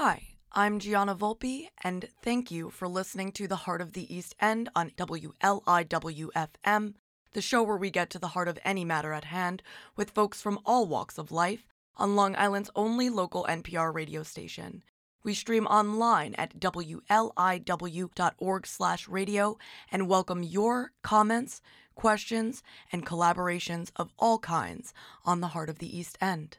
Hi, I'm Gianna Volpe, and thank you for listening to The Heart of the East End on WLIW-FM, the show where we get to the heart of any matter at hand with folks from all walks of life on Long Island's only local NPR radio station. We stream online at wliw.org/radio and welcome your comments, questions, and collaborations of all kinds on The Heart of the East End.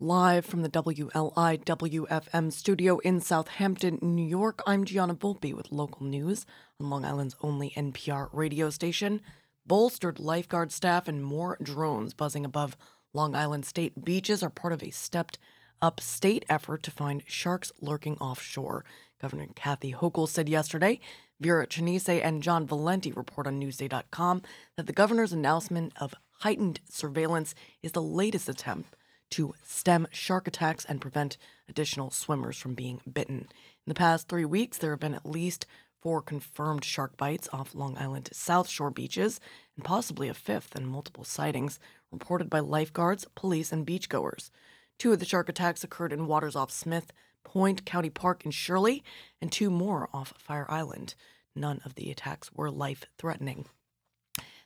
Live from the WLIW-FM studio in Southampton, New York, I'm Gianna Volpe with local news on Long Island's only NPR radio station. Bolstered lifeguard staff and more drones buzzing above Long Island state beaches are part of a stepped-up state effort to find sharks lurking offshore. Governor Kathy Hochul said yesterday, Vera Chenise and John Valenti report on Newsday.com that the governor's announcement of heightened surveillance is the latest attempt to stem shark attacks and prevent additional swimmers from being bitten. In the past 3 weeks, there have been at least 4 confirmed shark bites off Long Island South Shore beaches, and possibly a 5th, and multiple sightings reported by lifeguards, police, and beachgoers. 2 of the shark attacks occurred in waters off Smith Point County Park in Shirley, and 2 more off Fire Island. None of the attacks were life-threatening.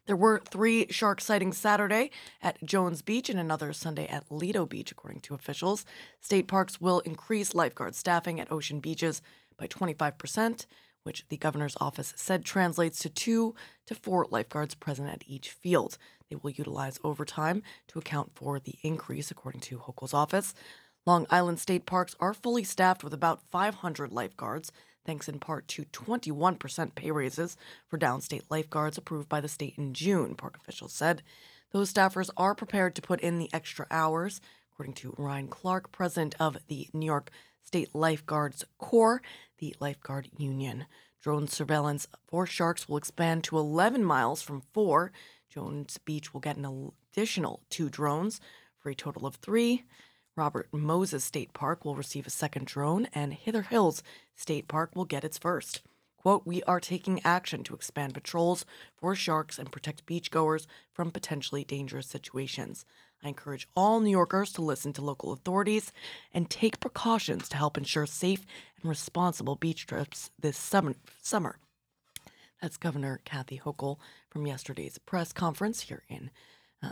There were 3 shark sightings Saturday at Jones Beach and another Sunday at Lido Beach, according to officials. State parks will increase lifeguard staffing at ocean beaches by 25%, which the governor's office said translates to 2 to 4 lifeguards present at each field. They will utilize overtime to account for the increase, according to Hochul's office. Long Island state parks are fully staffed with about 500 lifeguards, thanks in part to 21% pay raises for downstate lifeguards approved by the state in June, park officials said. Those staffers are prepared to put in the extra hours, according to Ryan Clark, president of the New York State Lifeguards Corps, the lifeguard union. Drone surveillance for sharks will expand to 11 miles from 4. Jones Beach will get an additional 2 drones for a total of 3. Robert Moses State Park will receive a 2nd drone, and Hither Hills State Park will get its 1st. Quote, we are taking action to expand patrols for sharks and protect beachgoers from potentially dangerous situations. I encourage all New Yorkers to listen to local authorities and take precautions to help ensure safe and responsible beach trips this summer. That's Governor Kathy Hochul from yesterday's press conference here in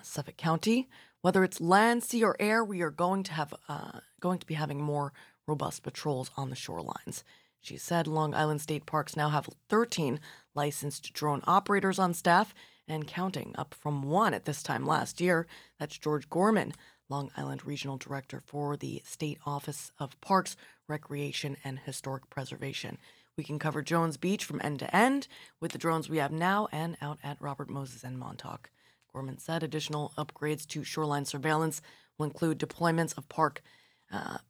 Suffolk County. Whether it's land, sea, or air, we are going to be having more robust patrols on the shorelines. She said Long Island State Parks now have 13 licensed drone operators on staff and counting, up from 1 at this time last year. That's George Gorman, Long Island Regional Director for the State Office of Parks, Recreation, and Historic Preservation. We can cover Jones Beach from end to end with the drones we have now and out at Robert Moses and Montauk. Gorman said additional upgrades to shoreline surveillance will include deployments of park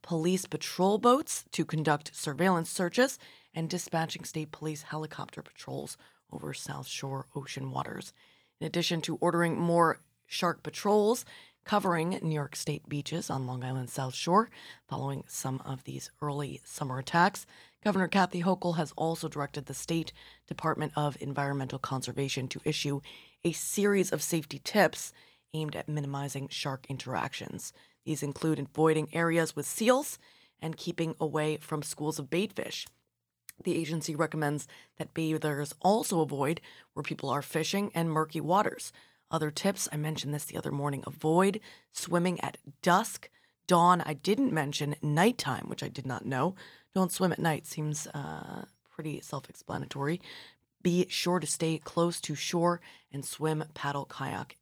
police patrol boats to conduct surveillance searches and dispatching state police helicopter patrols over South Shore ocean waters. In addition to ordering more shark patrols covering New York State beaches on Long Island South Shore following some of these early summer attacks, Governor Kathy Hochul has also directed the State Department of Environmental Conservation to issue a series of safety tips aimed at minimizing shark interactions. These include avoiding areas with seals and keeping away from schools of baitfish. The agency recommends that bathers also avoid where people are fishing and murky waters. Other tips, I mentioned this the other morning, avoid swimming at dusk, dawn. I didn't mention nighttime, which I did not know. Don't swim at night, seems pretty self-explanatory. Be sure to stay close to shore and swim, paddle, kayak,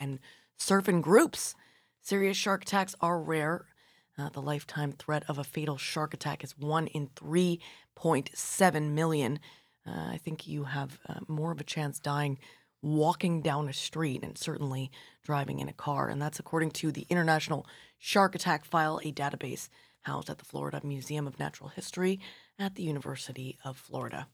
and surf in groups. Serious shark attacks are rare. The lifetime threat of a fatal shark attack is 1 in 3.7 million. I think you have more of a chance dying walking down a street and certainly driving in a car. And that's according to the International Shark Attack File, a database housed at the Florida Museum of Natural History at the University of Florida.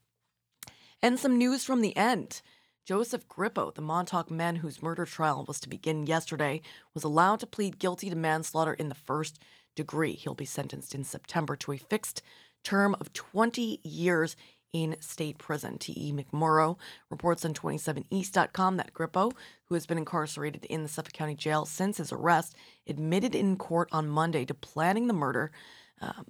And some news from the end. Joseph Grippo, the Montauk man whose murder trial was to begin yesterday, was allowed to plead guilty to manslaughter in the first degree. He'll be sentenced in September to a fixed term of 20 years in state prison. T.E. McMurrow reports on 27east.com that Grippo, who has been incarcerated in the Suffolk County Jail since his arrest, admitted in court on Monday to planning the murder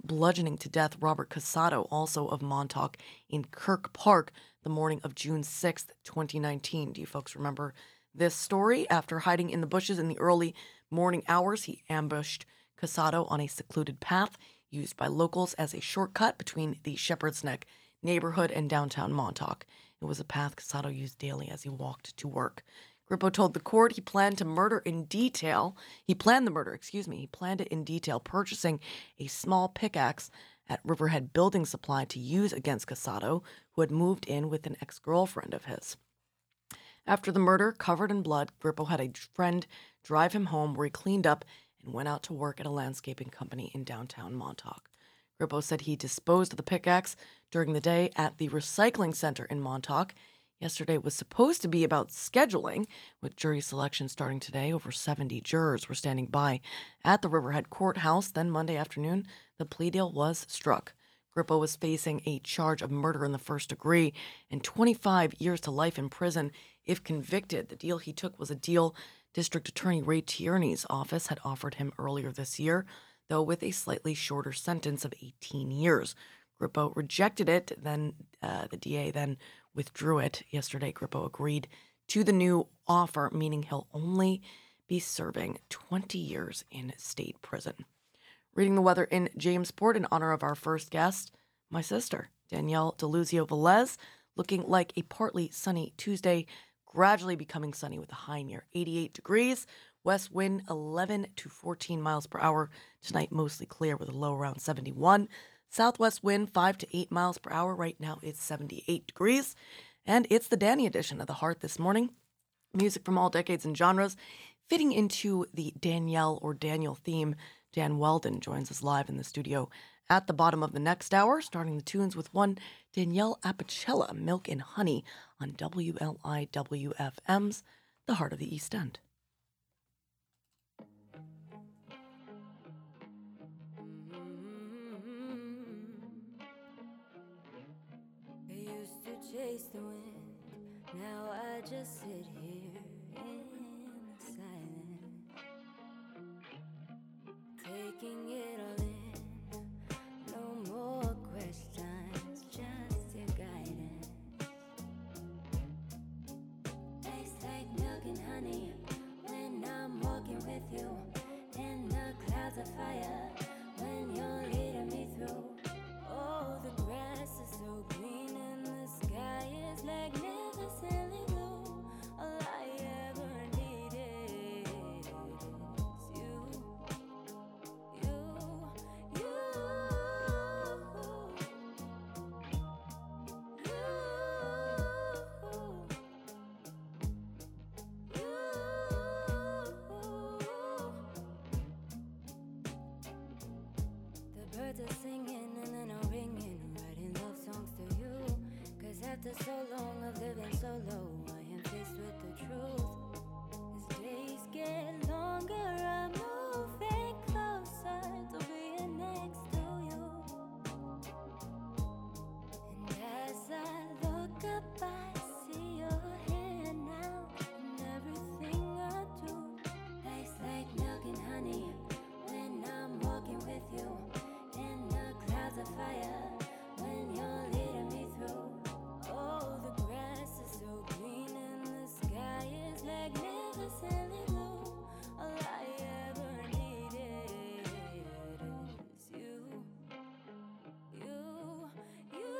bludgeoning to death Robert Casado, also of Montauk, in Kirk Park the morning of June 6th, 2019. Do you folks remember this story? After hiding in the bushes in the early morning hours, he ambushed Casado on a secluded path used by locals as a shortcut between the Shepherd's Neck neighborhood and downtown Montauk. It was a path Casado used daily as he walked to work. Grippo told the court he planned to murder in detail. He planned the murder, He planned it in detail, purchasing a small pickaxe at Riverhead Building Supply to use against Casado, who had moved in with an ex-girlfriend of his. After the murder, covered in blood, Grippo had a friend drive him home, where he cleaned up and went out to work at a landscaping company in downtown Montauk. Grippo said he disposed of the pickaxe during the day at the recycling center in Montauk. Yesterday was supposed to be about scheduling, with jury selection starting today. Over 70 jurors were standing by at the Riverhead Courthouse. Then Monday afternoon, the plea deal was struck. Grippo was facing a charge of murder in the first degree and 25 years to life in prison if convicted. The deal he took was a deal District Attorney Ray Tierney's office had offered him earlier this year, though with a slightly shorter sentence of 18 years. Grippo rejected it, then the DA then withdrew it. Yesterday, Grippo agreed to the new offer, meaning he'll only be serving 20 years in state prison. Reading the weather in Jamesport in honor of our first guest, my sister, Danielle Deluzio-Velez, looking like a partly sunny Tuesday, gradually becoming sunny with a high near 88 degrees. West wind 11 to 14 miles per hour. Tonight, mostly clear with a low around 71. Southwest wind 5 to 8 miles per hour. Right now it's 78 degrees. And it's the Danny edition of The Heart this morning. Music from all decades and genres fitting into the Danielle or Daniel theme. Dan Weldon joins us live in the studio at the bottom of the next hour, starting the tunes with one Danielle Apicella, Milk and Honey, on WLIW-FM's The Heart of the East End. Chase the wind, now I just sit here in the silence, taking it all in, no more questions, just your guidance. Tastes like milk and honey when I'm walking with you, in the clouds of fire when you're leading me through. Oh, the grass is so green and the sky is magnificently blue. All I ever needed is you, you, you, you, you. The birds are singing and then I'm ringing, writing love songs to you. Cause after so long of living so low, I am faced with the truth. As days get longer, I'm moving closer to being next to you. And as I look up, I see your hand now in everything I do. Tastes like milk and honey when I'm walking with you, in the clouds of fire when you're leading me through. Oh, the grass is so green and the sky is magnificently blue. All I ever needed is you, you, you,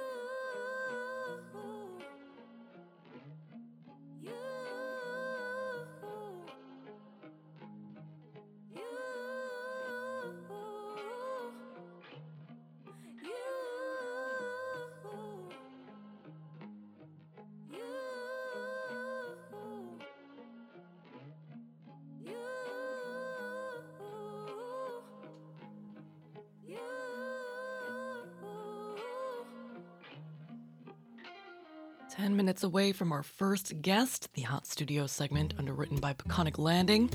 you, you, you. Ten minutes away from our first guest, the Hot Studio segment underwritten by Peconic Landing.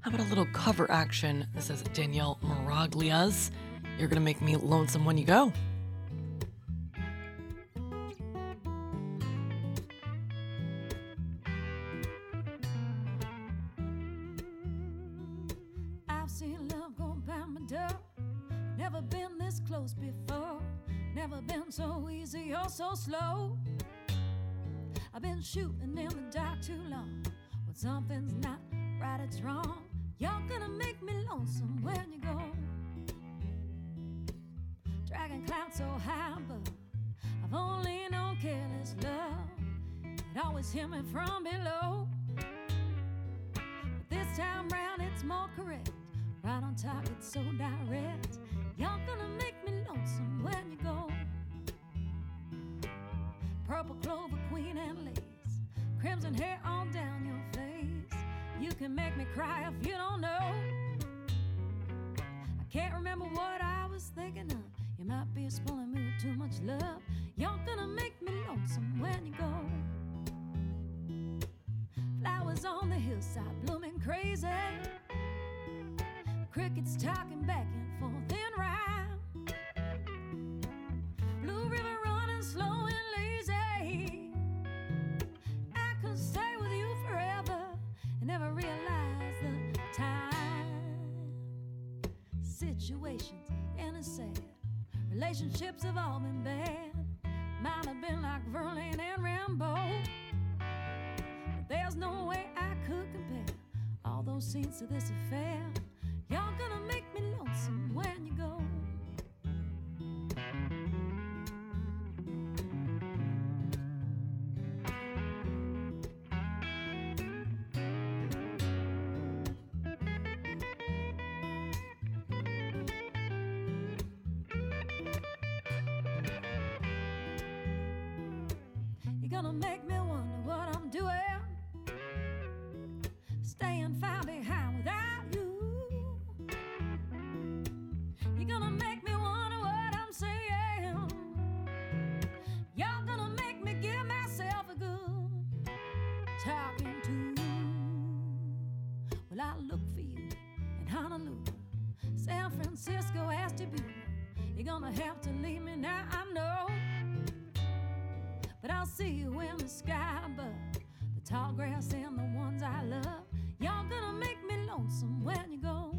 How about a little cover action? This is Danielle Miraglia's "You're Gonna Make Me Lonesome When You Go." I've seen love go by my door. Never been this close. before. Never been so easy or so slow. I've been shooting in the dark too long. When something's not right, it's wrong. Y'all gonna make me lonesome when you go. Dragging clouds so high, but I've only known careless love. It always hit me from below. But this time round, it's more correct. Right on top, it's so direct. Y'all gonna make me lonesome when you go. Purple clover, queen and lace, crimson hair on down your face. You can make me cry if you don't know. I can't remember what I was thinking of. You might be spoiling me with too much love. Y'all gonna make me lonesome when you go. Flowers on the hillside blooming crazy. Crickets talking back and forth in rhyme. Blue river running slow and lazy. I could stay with you forever and never realize the time. Situations and it's sad. Relationships have all been bad. Mine have been like Verlaine and Rambo. But there's no way I could compare all those scenes to this affair. Y'all gonna make me lonesome when you go. You're gonna make me wonder what I'm doing, staying far behind without. San Francisco has to be. You're gonna have to leave me now, I know. But I'll see you in the sky above, the tall grass and the ones I love. Y'all gonna make me lonesome when you go.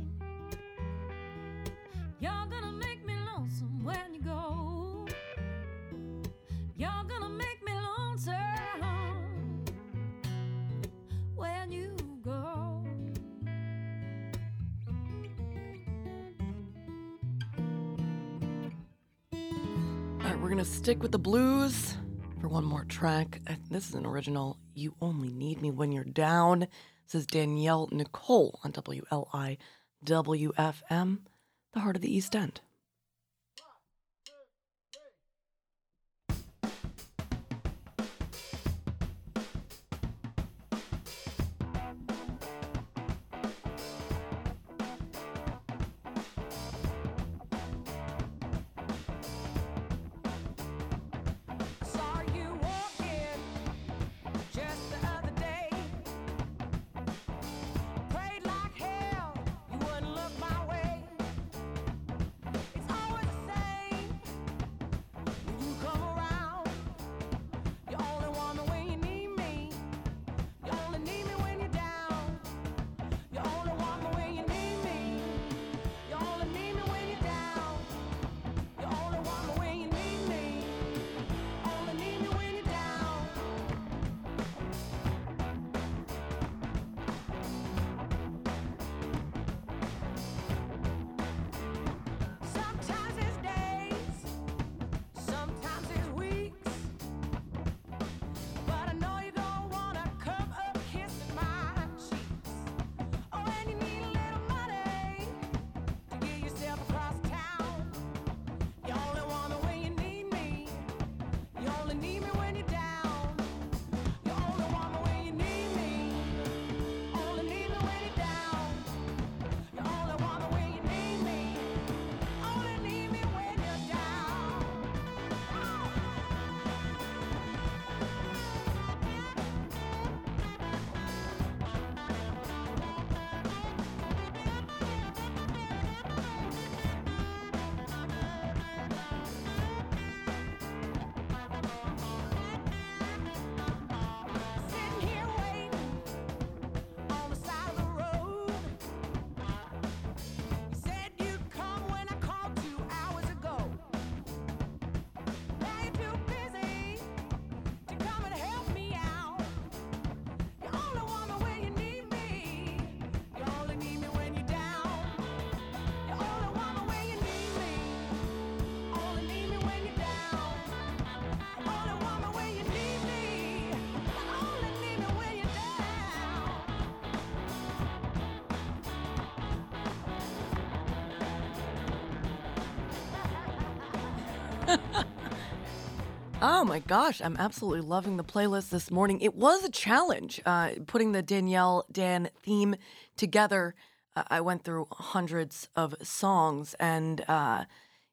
Y'all gonna make me lonesome when you go. Y'all gonna make me lonesome when you go. We're going to stick with the blues for one more track. This is an original, You Only Need Me When You're Down. This is Danielle Nicole on WLIWFM, the heart of the East End. Oh my gosh, I'm absolutely loving the playlist this morning. It was a challenge putting the Danielle Dan theme together. I went through hundreds of songs, and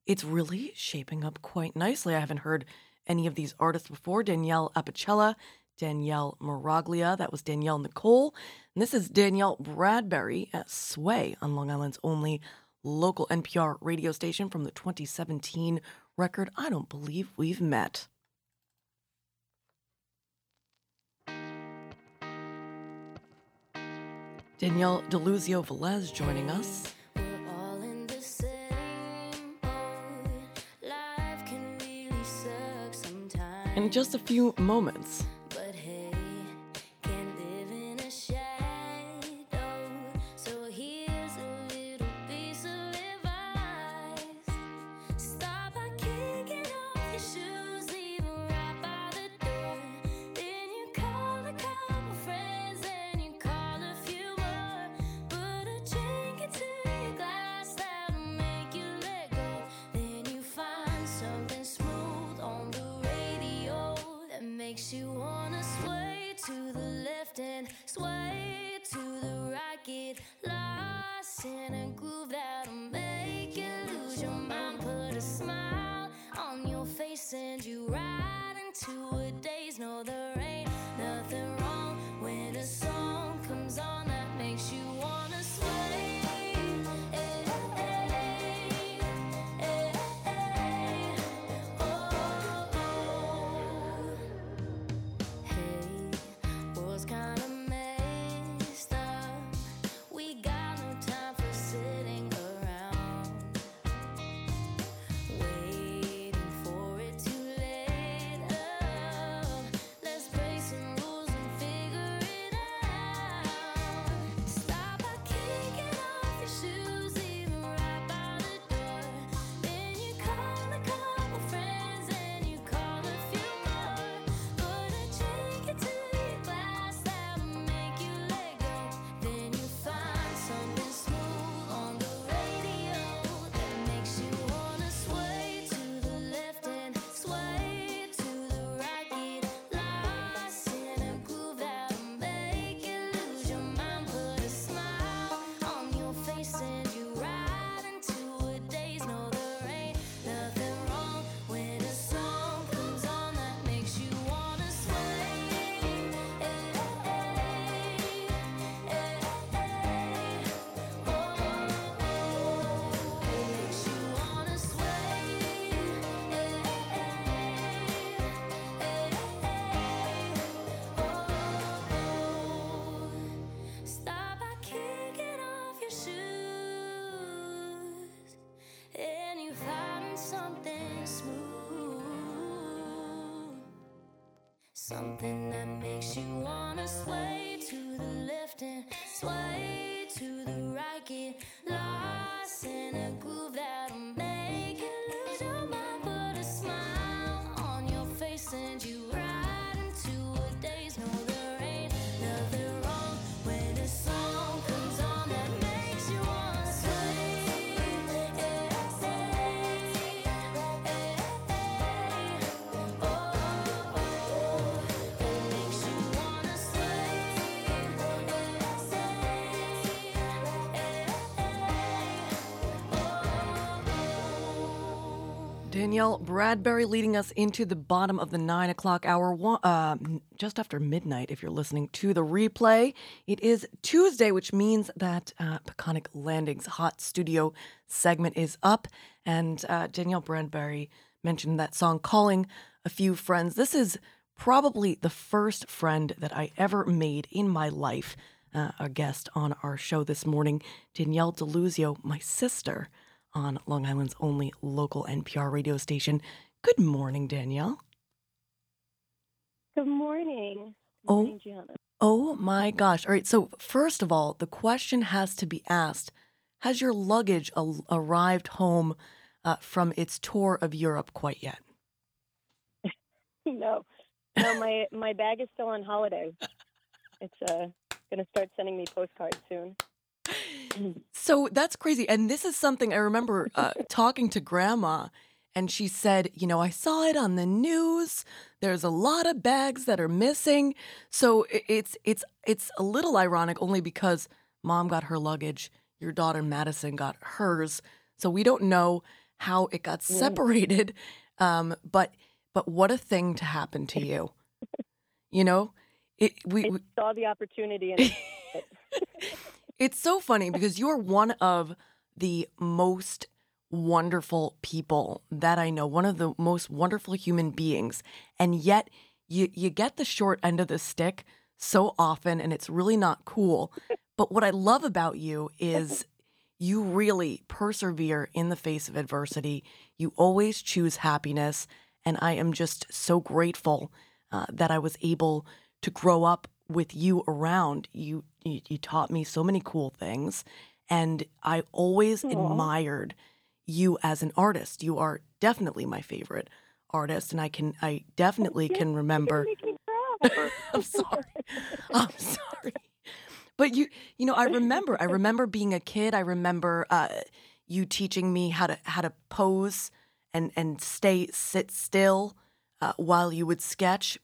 it's really shaping up quite nicely. I haven't heard any of these artists before. Danielle Apicella, Danielle Miraglia, that was Danielle Nicole. And this is Danielle Bradbury at Sway on Long Island's only local NPR radio station from the 2017 record, I Don't Believe We've Met. Danielle Deluzio-Velez joining us. In just a few moments. Something that makes you wanna sway to the left and sway to the right. Get lost in a groove that'll make you lose your mind. Put a smile on your face and you ride into a daze. No, there ain't nothing wrong when a song comes on that makes you wanna sway. Oh. Danielle Bradbury leading us into the bottom of the 9 o'clock hour, just after midnight if you're listening to the replay. It is Tuesday, which means that Peconic Landing's Hot Studio segment is up. And Danielle Bradbury mentioned that song, Calling a Few Friends. This is probably the first friend that I ever made in my life. A guest on our show this morning, Danielle Deluzio, my sister, on Long Island's only local NPR radio station. Good morning, Danielle. Good morning. Good morning, Gianna. Oh my gosh. All right, so first of all, the question has to be asked, has your luggage arrived home from its tour of Europe quite yet? No, my bag is still on holiday. It's going to start sending me postcards soon. So that's crazy. And this is something I remember talking to Grandma, And she said, you know, I saw it on the news. There's a lot of bags that are missing. So it's a little ironic only because Mom got her luggage. Your daughter, Madison, got hers. So we don't know how it got separated. But what a thing to happen to you. You know, we saw the opportunity. It's so funny because you're one of the most wonderful people that I know, one of the most wonderful human beings. And yet you get the short end of the stick so often, and it's really not cool. But what I love about you is you really persevere in the face of adversity. You always choose happiness. And I am just so grateful that I was able to grow up with you around. You taught me so many cool things. And I always admired you as an artist. You are definitely my favorite artist, and I definitely can remember. I'm sorry. But you know, I remember being a kid. I remember you teaching me how to pose and sit still while you would sketch.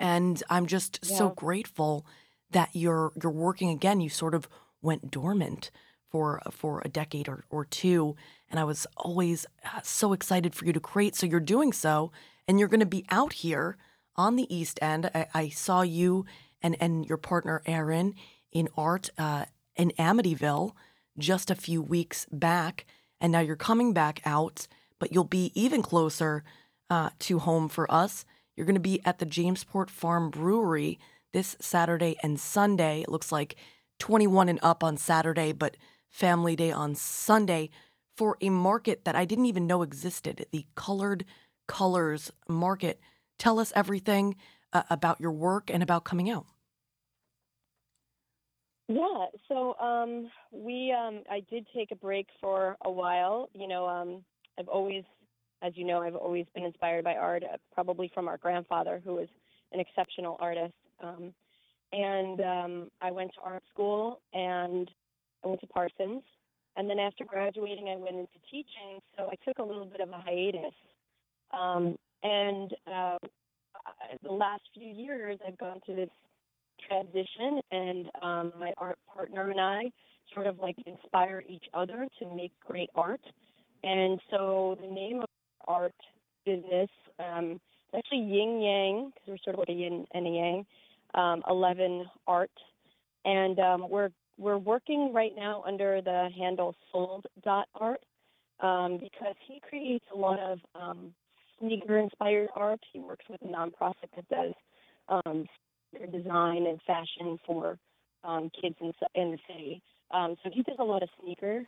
And I'm just so grateful that you're working again. You sort of went dormant for a decade or two. And I was always so excited for you to create. So you're doing so, and you're going to be out here on the East End. I saw you and your partner, Aaron, in art in Amityville just a few weeks back. And now you're coming back out, but you'll be even closer to home for us. You're going to be at the Jamesport Farm Brewery this Saturday and Sunday. It looks like 21 and up on Saturday, but Family Day on Sunday, for a market that I didn't even know existed, the Colored Colors Market. Tell us everything about your work and about coming out. Yeah, so I did take a break for a while. You know, I've always been inspired by art, probably from our grandfather, who was an exceptional artist. And I went to art school, and I went to Parsons. And then after graduating, I went into teaching, so I took a little bit of a hiatus. And the last few years, I've gone through this transition, and my art partner and I sort of, like, inspire each other to make great art. And so the name of our art business is actually Yin Yang, because we're sort of like a yin and a yang, 11 Art. And we're working right now under the handle sold.art because he creates a lot of sneaker-inspired art. He works with a nonprofit that does sneaker design and fashion for kids in the city. So he does a lot of sneaker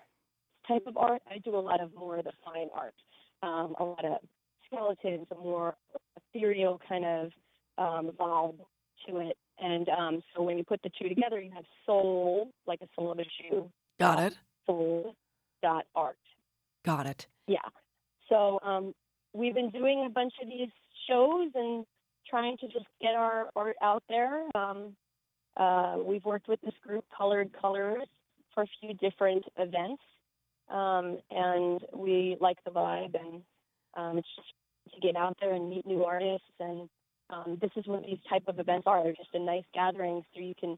type of art. I do a lot of more of the fine art, a lot of skeletons, a more ethereal kind of vibe to it. And so when you put the two together, you have soul, like a sole of a shoe. Got it. Soul.art. Got it. Yeah. So we've been doing a bunch of these shows and trying to just get our art out there. We've worked with this group, Colored Colors, for a few different events. And we like the vibe, and it's just to get out there and meet new artists. And this is what these type of events are. They're just a nice gathering so you can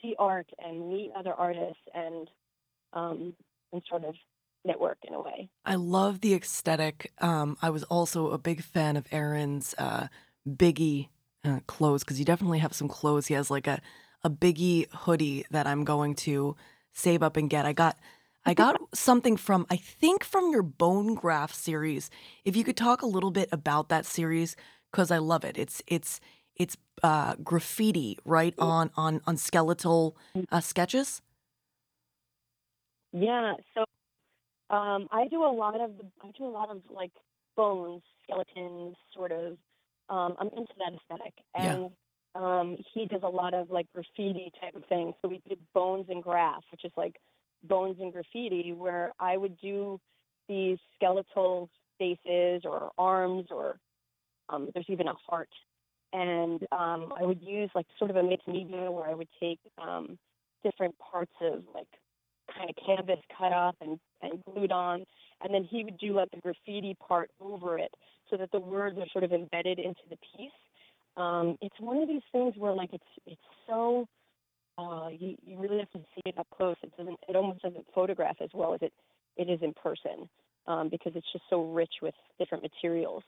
see art and meet other artists and sort of network in a way. I love the aesthetic. I was also a big fan of Aaron's Biggie clothes, because you definitely have some clothes. He has like a Biggie hoodie that I'm going to save up and get. I got something from your Bone Graft series. If you could talk a little bit about that series, because I love it. It's graffiti, right, on skeletal sketches? Yeah. So I do a lot of like bones, skeletons, sort of. I'm into that aesthetic, and he does a lot of like graffiti type of things. So we did bones and graft, which is like bones and graffiti, where I would do these skeletal faces or arms, or there's even a heart. And I would use like sort of a mixed media where I would take different parts of like kind of canvas cut up and glued on. and then he would do like the graffiti part over it so that the words are sort of embedded into the piece. It's one of these things where like it's so you really have to see it up close. It almost doesn't photograph as well as it is in person because it's just so rich with different materials.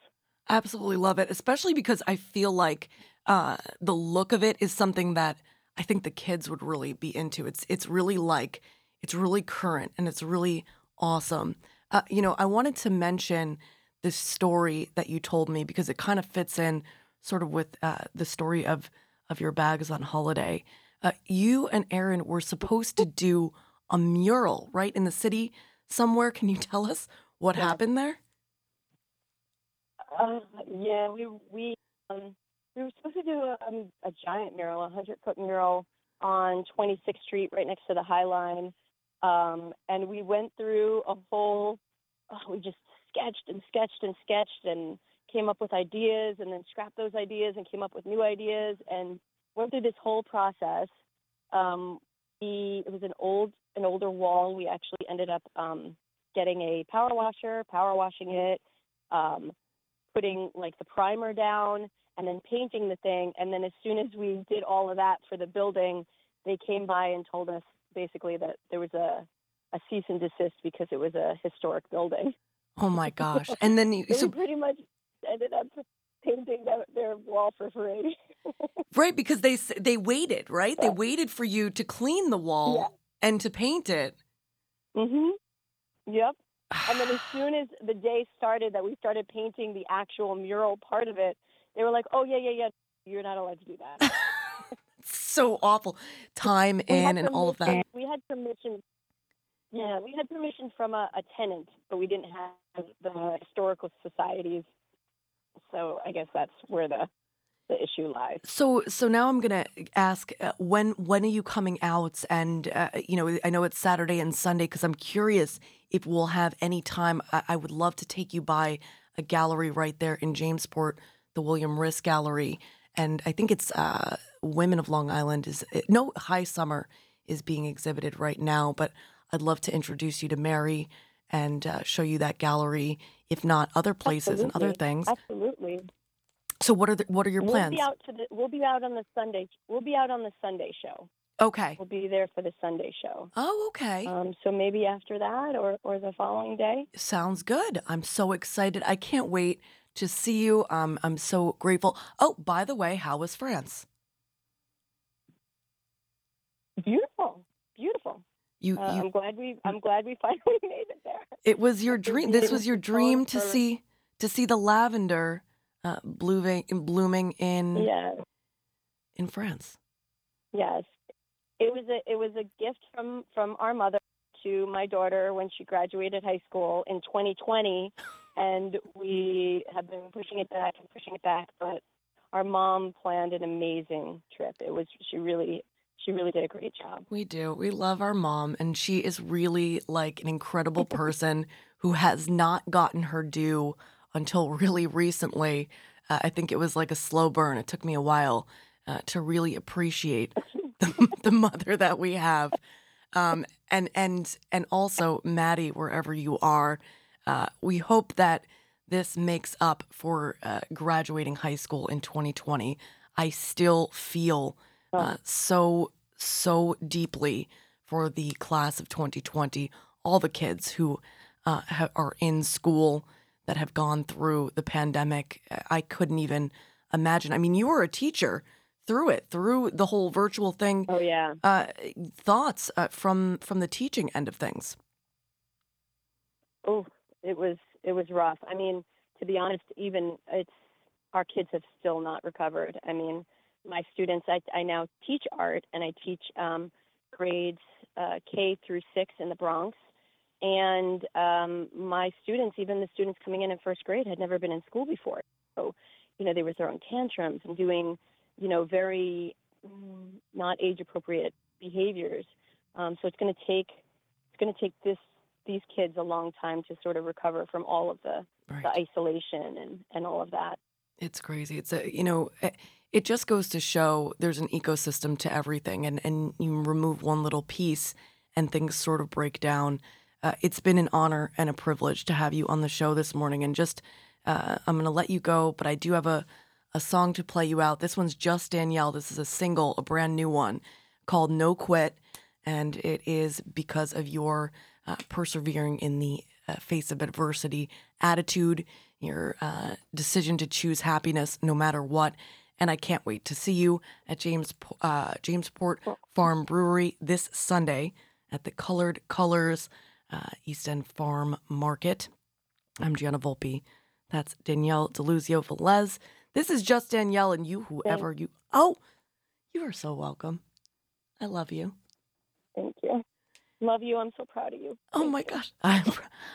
Absolutely love it, especially because I feel like the look of it is something that I think the kids would really be into. It's really like it's really current and it's really awesome. I wanted to mention this story that you told me because it kind of fits in sort of with the story of your bags on holiday. You and Aaron were supposed to do a mural, right, in the city somewhere. Can you tell us what happened there? We were supposed to do a giant mural, a 100-foot mural on 26th Street right next to the High Line. And we went through a whole, we just sketched and came up with ideas and then scrapped those ideas and came up with new ideas and went through this whole process. It was an older wall. We actually ended up getting a power washer, power washing it, putting like the primer down and then painting the thing. And then as soon as we did all of that for the building, they came by and told us basically that there was a cease and desist because it was a historic building. Oh my gosh. And then you pretty much ended up painting their wall for free. Right, because they waited, right? Yeah. They waited for you to clean the wall and to paint it. Mm-hmm. Yep. And then as soon as the day started that we started painting the actual mural part of it, they were like, oh, yeah, you're not allowed to do that. So awful. Time in and all of that. We had permission. Yeah, we had permission from a tenant, but we didn't have the historical societies. So I guess that's where the issue lies. So now I'm going to ask, when are you coming out? And, I know it's Saturday and Sunday because I'm curious if we'll have any time. I would love to take you by a gallery right there in Jamesport, the William Riss Gallery. And I think it's Women of Long Island High Summer is being exhibited right now. But I'd love to introduce you to Mary and show you that gallery, if not other places and other things. Absolutely. So what are your plans? We'll be out on the Sunday show. Okay. We'll be there for the Sunday show. Oh, okay. So maybe after that or the following day. Sounds good. I'm so excited. I can't wait to see you. I'm so grateful. Oh, by the way, how was France? Beautiful. Beautiful. I'm glad we finally made it there. It was your dream. This was your dream to see the lavender blooming in France. Yes. It was a gift from our mother to my daughter when she graduated high school in 2020, and we have been pushing it back, but our mom planned an amazing trip. She really did a great job. We do. We love our mom, and she is really like an incredible person who has not gotten her due until really recently. I think it was like a slow burn. It took me a while to really appreciate the mother that we have. And also, Maddie, wherever you are, we hope that this makes up for graduating high school in 2020. I still feel so deeply for the class of 2020, all the kids who are in school that have gone through the pandemic. I couldn't even imagine. I mean, you were a teacher through the whole virtual thing. Oh, yeah. Thoughts from the teaching end of things? Oh, it was rough. I mean, to be honest, our kids have still not recovered. I mean, my students, I now teach art, and I teach grades K through 6 in the Bronx. And my students, even the students coming in first grade, had never been in school before. So, they were throwing tantrums and doing, very not age-appropriate behaviors. So it's going to take these kids a long time to sort of recover from all of the isolation and all of that. It's crazy. It's it just goes to show there's an ecosystem to everything, and you remove one little piece and things sort of break down. It's been an honor and a privilege to have you on the show this morning. And just, I'm going to let you go, but I do have a song to play you out. This one's just Danielle. This is a single, a brand new one called No Quit. And it is because of your persevering in the face of adversity attitude, your decision to choose happiness no matter what. And I can't wait to see you at Jamesport Farm Brewery this Sunday at the Colored Colors East End Farm Market. I'm Gianna Volpe. That's Danielle Deluzio-Velez. This is Just Danielle, and you, whoever you... Oh, you are so welcome. I love you. Thank you. Love you. I'm so proud of you. Oh my gosh.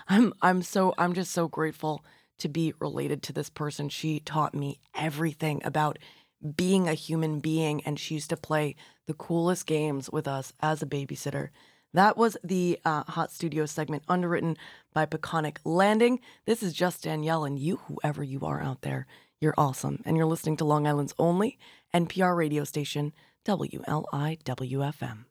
I'm just so grateful to be related to this person. She taught me everything about being a human being, and she used to play the coolest games with us as a babysitter. That was the Hot Studio segment underwritten by Peconic Landing. This is Just Danielle, and you, whoever you are out there, you're awesome. And you're listening to Long Island's only NPR radio station, WLIWFM.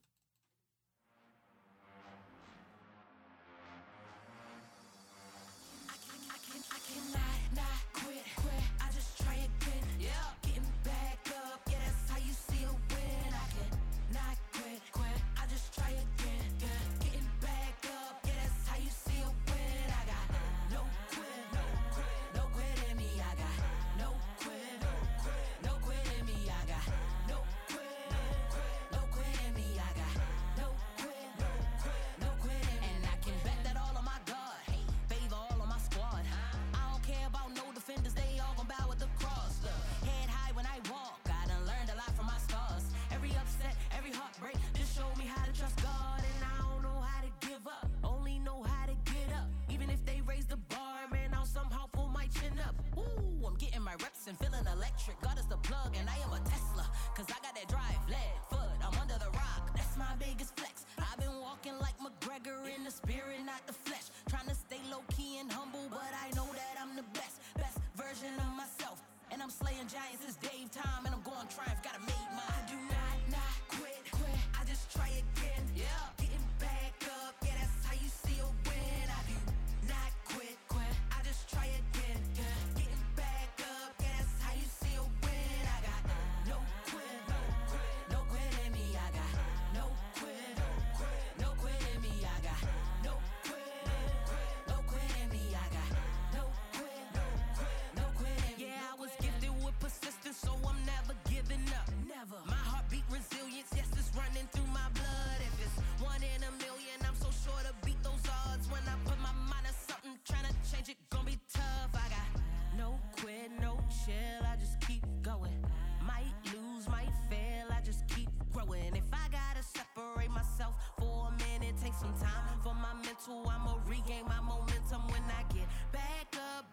I'ma regain my momentum when I get back up.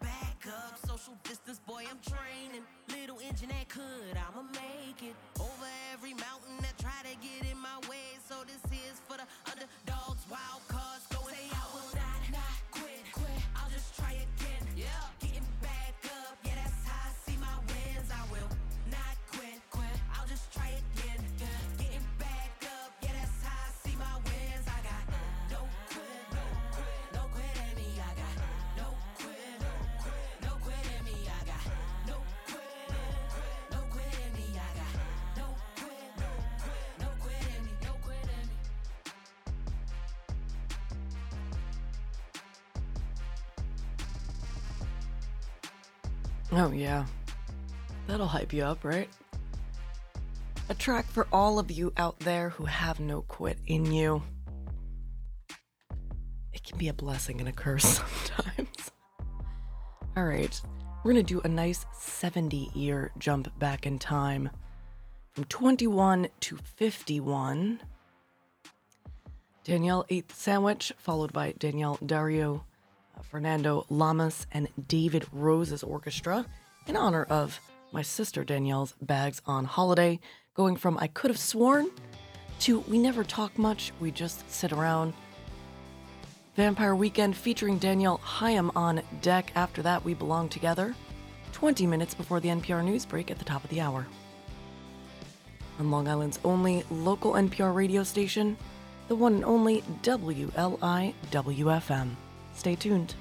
Social distance, boy, I'm training. Little engine that could, I'ma make it. Over every mountain that try to get in my way. So this is for the underdogs, wild cards. Oh, yeah. That'll hype you up, right? A track for all of you out there who have no quit in you. It can be a blessing and a curse sometimes. All right. We're going to do a nice 70-year jump back in time. From 21 to 51. Danielle ate the sandwich, followed by Danielle Dario, Fernando Lamas, and David Rose's orchestra in honor of my sister Danielle's Bags on Holiday, going from I Could Have Sworn to We Never Talk Much, We Just Sit Around. Vampire Weekend featuring Danielle Hyam on deck. After that, We Belong Together, 20 minutes before the NPR news break at the top of the hour. On Long Island's only local NPR radio station, the one and only WLIWFM. Stay tuned.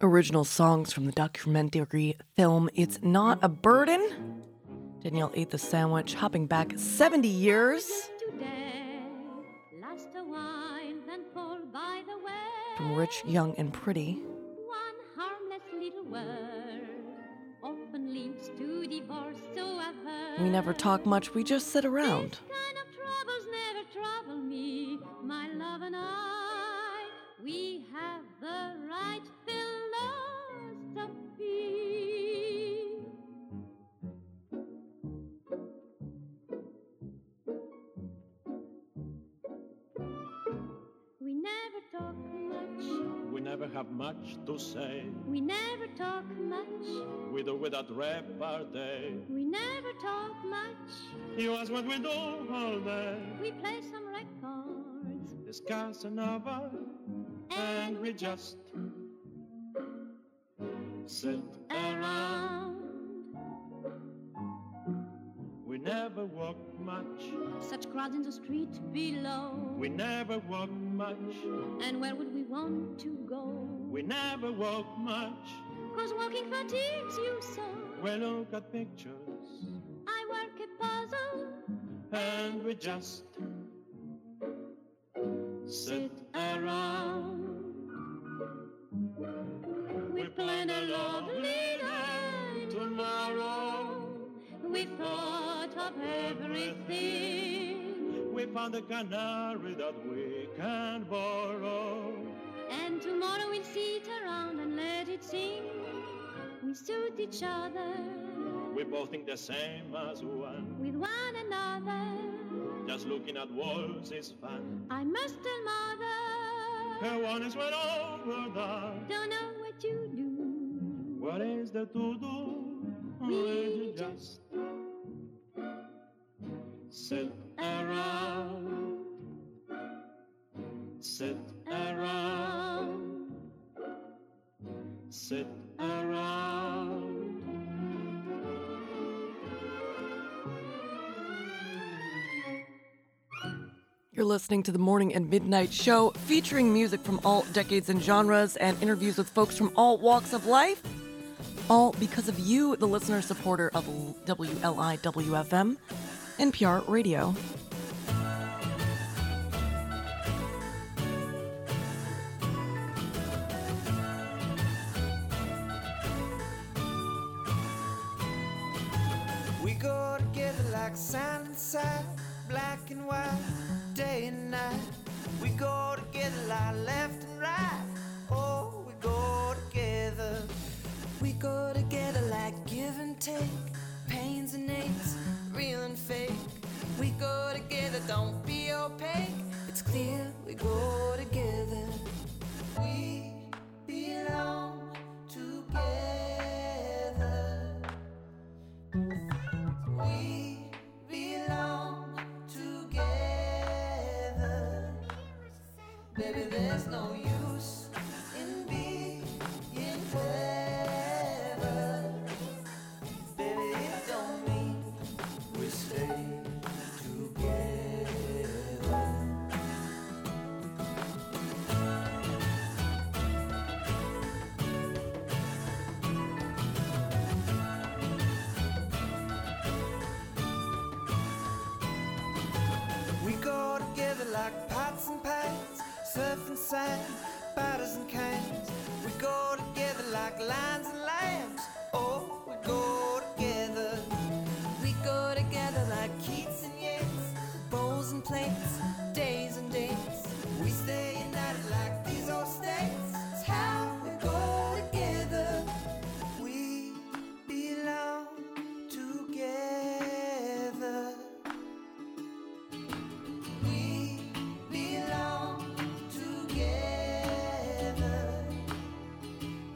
Original songs from the documentary film It's Not a Burden. Danielle ate the sandwich, hopping back 70 years. From Rich, Young, and Pretty. One harmless little word often leads to divorce, so I've heard. We never talk much, we just sit around. To say. We never talk much, with or without repartee. We never talk much, you ask what we do all day. We play some records, discuss another, and we just sit around. We never walked much. Such crowds in the street below. We never walked much. And where would we want to go? We never walked much. 'Cause walking fatigues you so. We look at pictures. I work a puzzle. And we just sit around. We planned a lovely night tomorrow. We thought of everything. We found a canary that we can borrow. And tomorrow we'll sit around and let it sing. We suit each other. We both think the same as one. With one another. Just looking at walls is fun. I must tell mother. Her one is well over done. Don't know what you do. What is there to do? We just sit around. Sit around. You're listening to the Morning and Midnight Show, featuring music from all decades and genres and interviews with folks from all walks of life. All because of you, the listener supporter of WLIWFM, NPR Radio. Like sand and sand, black and white, day and night. We go together like left and right. Oh, we go together. We go together like give and take, pains and aches, real and fake. We go together, don't be opaque. It's clear we go together. We belong together. We belong together. Baby, there's no use in being clever. Baby, it don't mean we stay like pots and pans, surf and sand, bottles and cans. We go together like lions and lambs. Oh, we go together. We go together like Keats and Yeats, bowls and plates, days and dates. We stay united like these old states. It's how we go together. We belong together.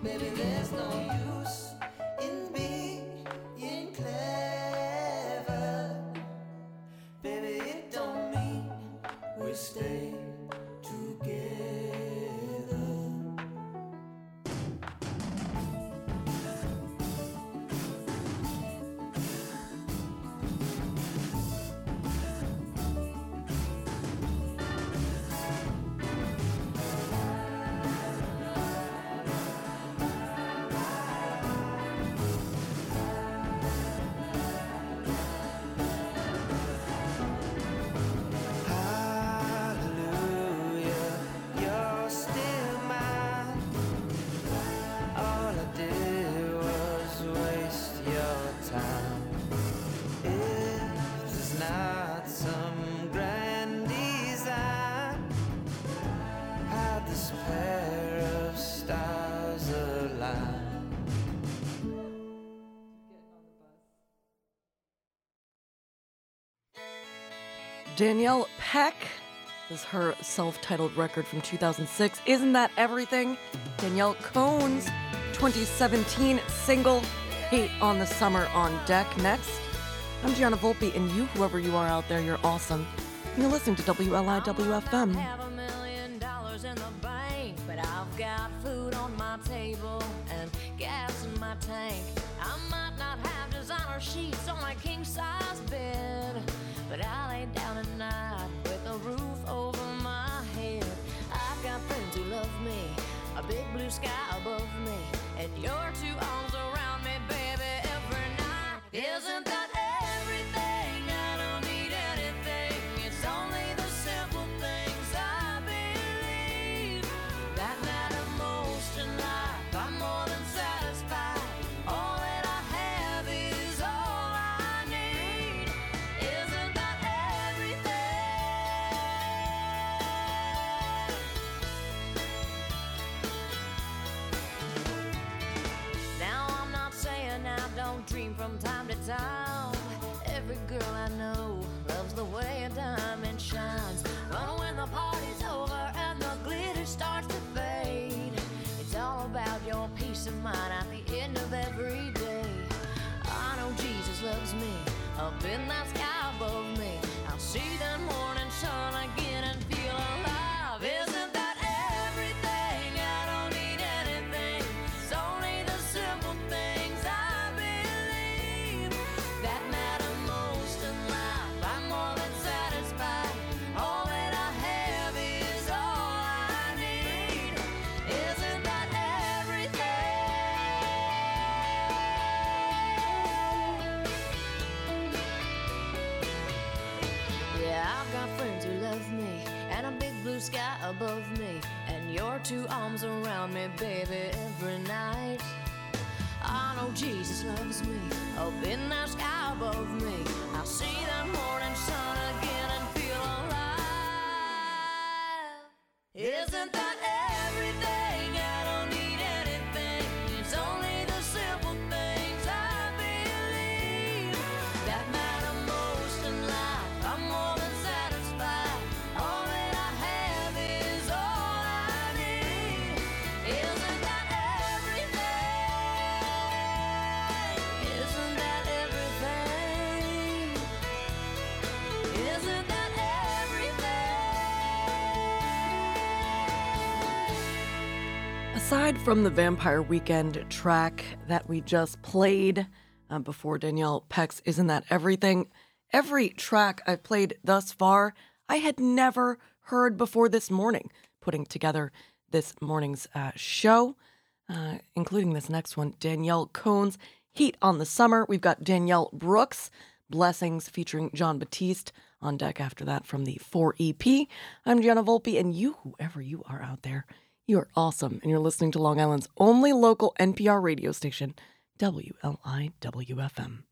Baby, there's no use in being clever. Baby, it don't mean we stay together. Danielle Peck is her self-titled record from 2006. Isn't That Everything? Danielle Cohn's 2017 single, Hate on the Summer on Deck. Next, I'm Gianna Volpe, and you, whoever you are out there, you're awesome. You're listening to WLIWFM. I have $1 million in the bank, but I've got food on my table and gas in my tank. I might not have designer sheets on my king-size bed. blue sky above me, and your two arms around me, baby, every night. Isn't that everything? I don't need anything. It's only the simple things I believe that matter most in life. I'm more than satisfied. All that I have is all I need. Isn't that everything? Now I'm not saying I don't dream from time to time. Every girl I know loves the way a diamond shines. But when the party's over and the glitter starts to fade, it's all about your peace of mind at the end of every day. I know Jesus loves me up in that sky above me. I'll see that morning sun again and feel alive. Isn't that everything? I don't need anything. It's only the simple things I believe that matter most in life. I'm more than satisfied. All that I have is all I need. Isn't that everything? Yeah, I've got friends who love me, and a big blue sky above me, and your two arms around me, baby, every night. I know Jesus loves me up in that sky above me. I'll see that morning sun again and feel alive. Isn't that everything? I don't need anything. It's only the simple things I believe that matter most in life. I'm more than satisfied. All that I have is all I need. Isn't that everything? Isn't that everything? Isn't that everything? Aside from the Vampire Weekend track that we just played before Danielle Peck's Isn't That Everything, every track I've played thus far I had never heard before this morning, putting together this morning's show, including this next one, Danielle Cohn's Heat on the Summer. We've got Danielle Brooks, Blessings featuring John Batiste on deck after that from the 4 EP. I'm Gianna Volpe, and you, whoever you are out there, you are awesome, and you're listening to Long Island's only local NPR radio station, WLIW-FM.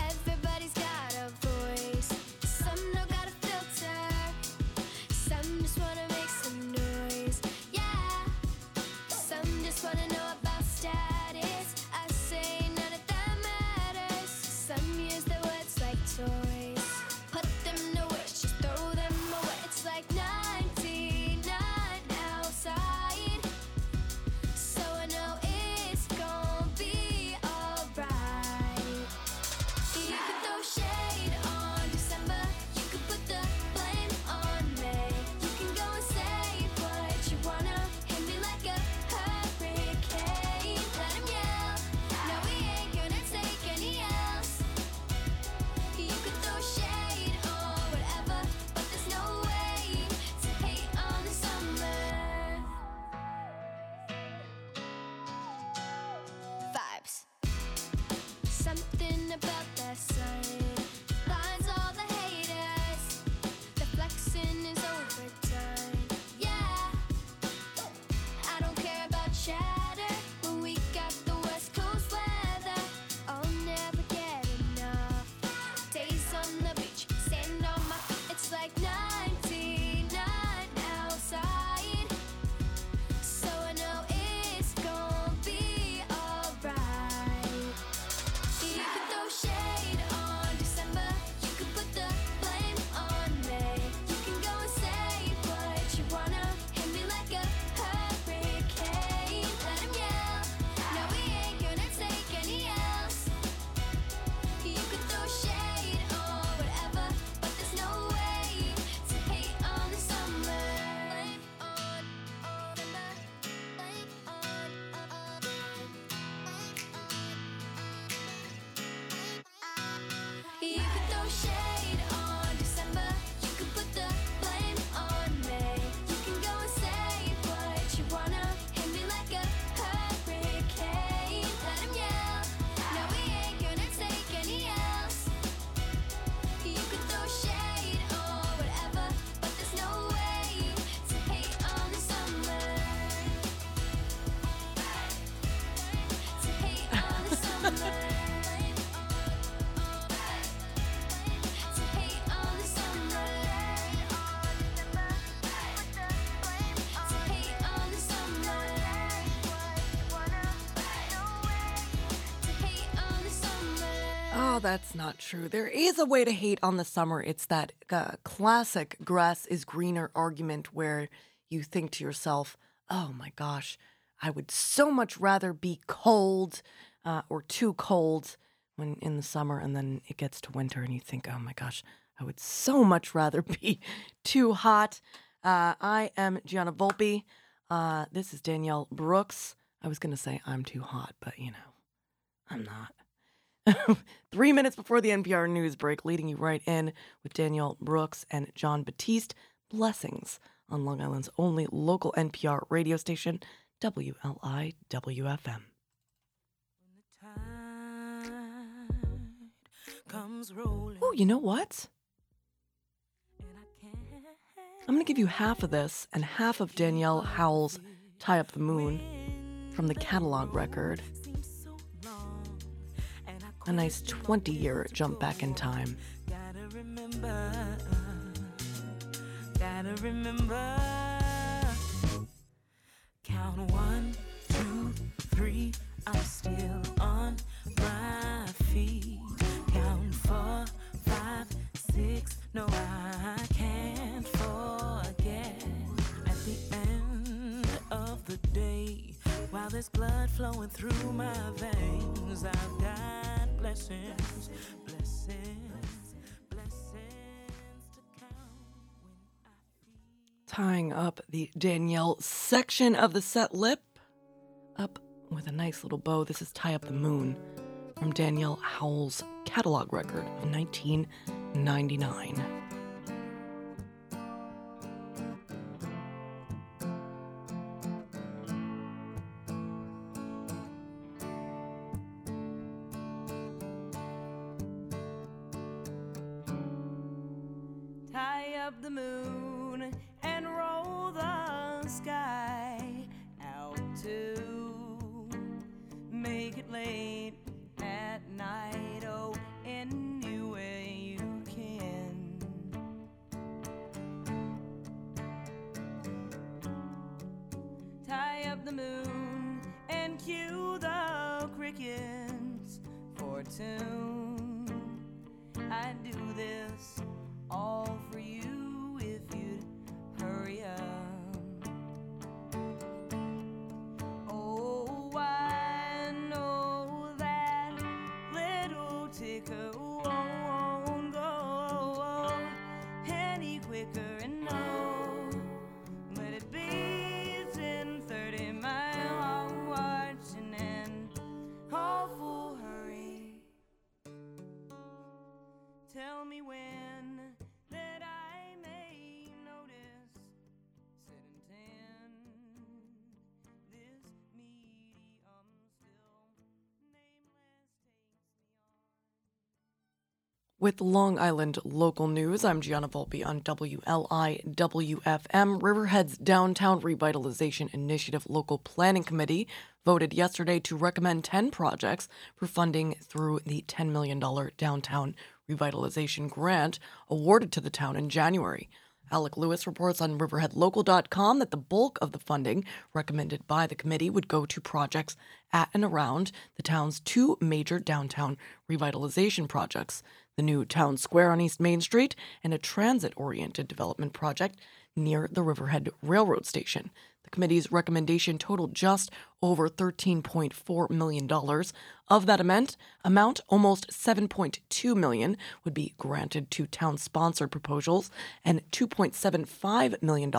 Everybody's got a voice. Some don't got a filter. Some just wanna make some noise. Yeah. Some just wanna know about status. I say none of that matters. Some use the words like toys. Put them to waste, just throw them away. It's like nah. Oh, that's not true. There is a way to hate on the summer. It's that classic grass is greener argument where you think to yourself, oh my gosh, I would so much rather be cold or too cold when in the summer, and then it gets to winter and you think, oh my gosh, I would so much rather be too hot. I am Gianna Volpe. This is Danielle Brooks. I was going to say I'm too hot, but you know, I'm not. 3 minutes before the NPR news break, leading you right in with Danielle Brooks and John Batiste. Blessings on Long Island's only local NPR radio station, WLIWFM. Oh, you know what? I'm going to give you half of this and half of Danielle Howell's Tie Up the Moon from the catalog record. A nice 20-year jump back in time. Gotta remember, count 1, 2, 3, I'm still on my feet. Count 4, 5, 6, no, I can't forget. At the end of the day, while there's blood flowing through my veins, I've died. Blessings, blessings, blessings to count when I feel. Tying up the Danielle section of the set lip up with a nice little bow. This is Tie Up the Moon from Danielle Howell's catalog record of 1999. With Long Island local news, I'm Gianna Volpe on WLIWFM. Riverhead's Downtown Revitalization Initiative Local Planning Committee voted yesterday to recommend 10 projects for funding through the $10 million Downtown Revitalization Grant awarded to the town in January. Alec Lewis reports on riverheadlocal.com that the bulk of the funding recommended by the committee would go to projects at and around the town's two major downtown revitalization projects, the new town square on East Main Street and a transit-oriented development project near the Riverhead Railroad Station. The committee's recommendation totaled just over $13.4 million. Of that amount, almost $7.2 million would be granted to town-sponsored proposals, and $2.75 million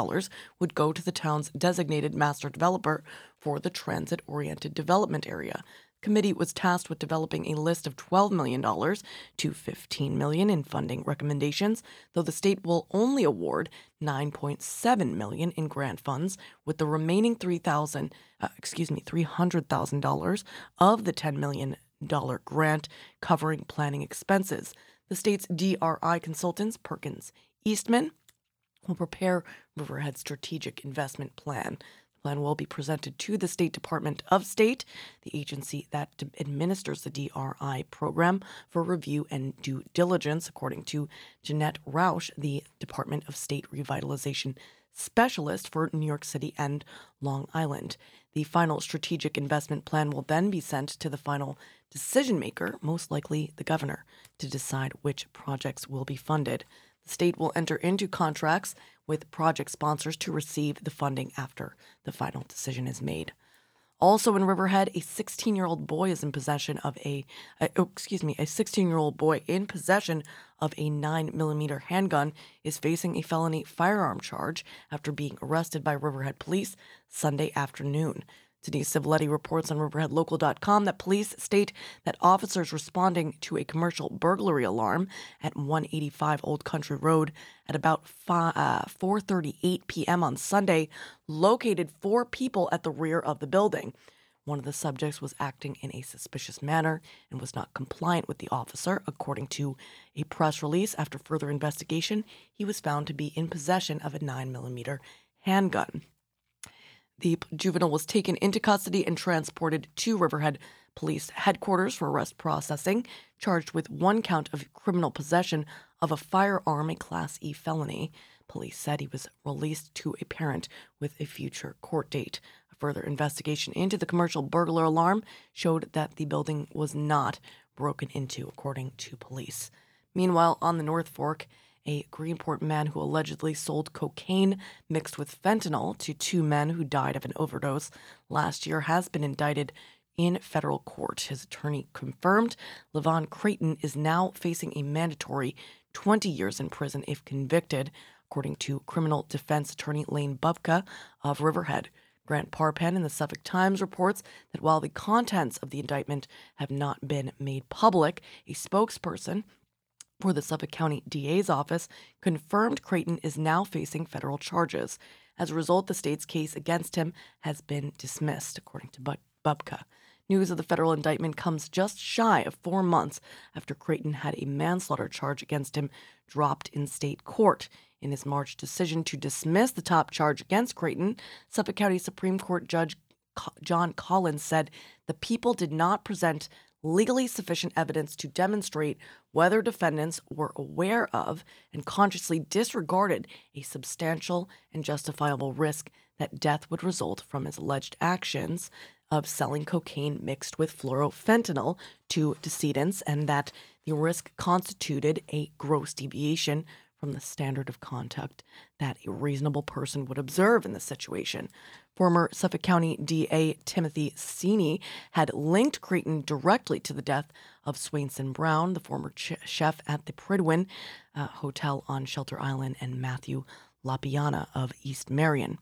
would go to the town's designated master developer for the transit-oriented development area. committee was tasked with developing a list of $12 million to $15 million in funding recommendations, though the state will only award $9.7 million in grant funds, with the remaining $300,000 of the $10 million grant covering planning expenses. The state's DRI consultants, Perkins Eastman, will prepare Riverhead's strategic investment plan. The plan will be presented to the State Department of State, the agency that administers the DRI program, for review and due diligence, according to Jeanette Rausch, the Department of State Revitalization Specialist for New York City and Long Island. The final strategic investment plan will then be sent to the final decision maker, most likely the governor, to decide which projects will be funded. The state will enter into contracts with project sponsors to receive the funding after the final decision is made. Also in Riverhead, a 16-year-old boy is in possession of a 16-year-old boy in possession of a 9mm handgun is facing a felony firearm charge after being arrested by Riverhead police Sunday afternoon. Denise Civiletti reports on RiverheadLocal.com that police state that officers responding to a commercial burglary alarm at 185 Old Country Road at about 4:38 p.m. on Sunday located four people at the rear of the building. One of the subjects was acting in a suspicious manner and was not compliant with the officer. According to a press release, after further investigation, he was found to be in possession of a 9mm handgun. The juvenile was taken into custody and transported to Riverhead Police Headquarters for arrest processing, charged with one count of criminal possession of a firearm, a Class E felony. Police said he was released to a parent with a future court date. A further investigation into the commercial burglar alarm showed that the building was not broken into, according to police. Meanwhile, on the North Fork, a Greenport man who allegedly sold cocaine mixed with fentanyl to two men who died of an overdose last year has been indicted in federal court. His attorney confirmed Levon Creighton is now facing a mandatory 20 years in prison if convicted, according to criminal defense attorney Lane Bubka of Riverhead. Grant Parpen in the Suffolk Times reports that while the contents of the indictment have not been made public, a spokesperson for the Suffolk County DA's office confirmed Creighton is now facing federal charges. As a result, the state's case against him has been dismissed, according to Bubka. News of the federal indictment comes just shy of 4 months after Creighton had a manslaughter charge against him dropped in state court. In his March decision to dismiss the top charge against Creighton, Suffolk County Supreme Court Judge John Collins said the people did not present legally sufficient evidence to demonstrate whether defendants were aware of and consciously disregarded a substantial and justifiable risk that death would result from his alleged actions of selling cocaine mixed with fluorofentanyl to decedents, and that the risk constituted a gross deviation from the standard of conduct that a reasonable person would observe in the situation. Former Suffolk County DA Timothy Sini had linked Creighton directly to the death of Swainson Brown, the former chef at the Pridwin Hotel on Shelter Island, and Matthew LaPiana of East Marion.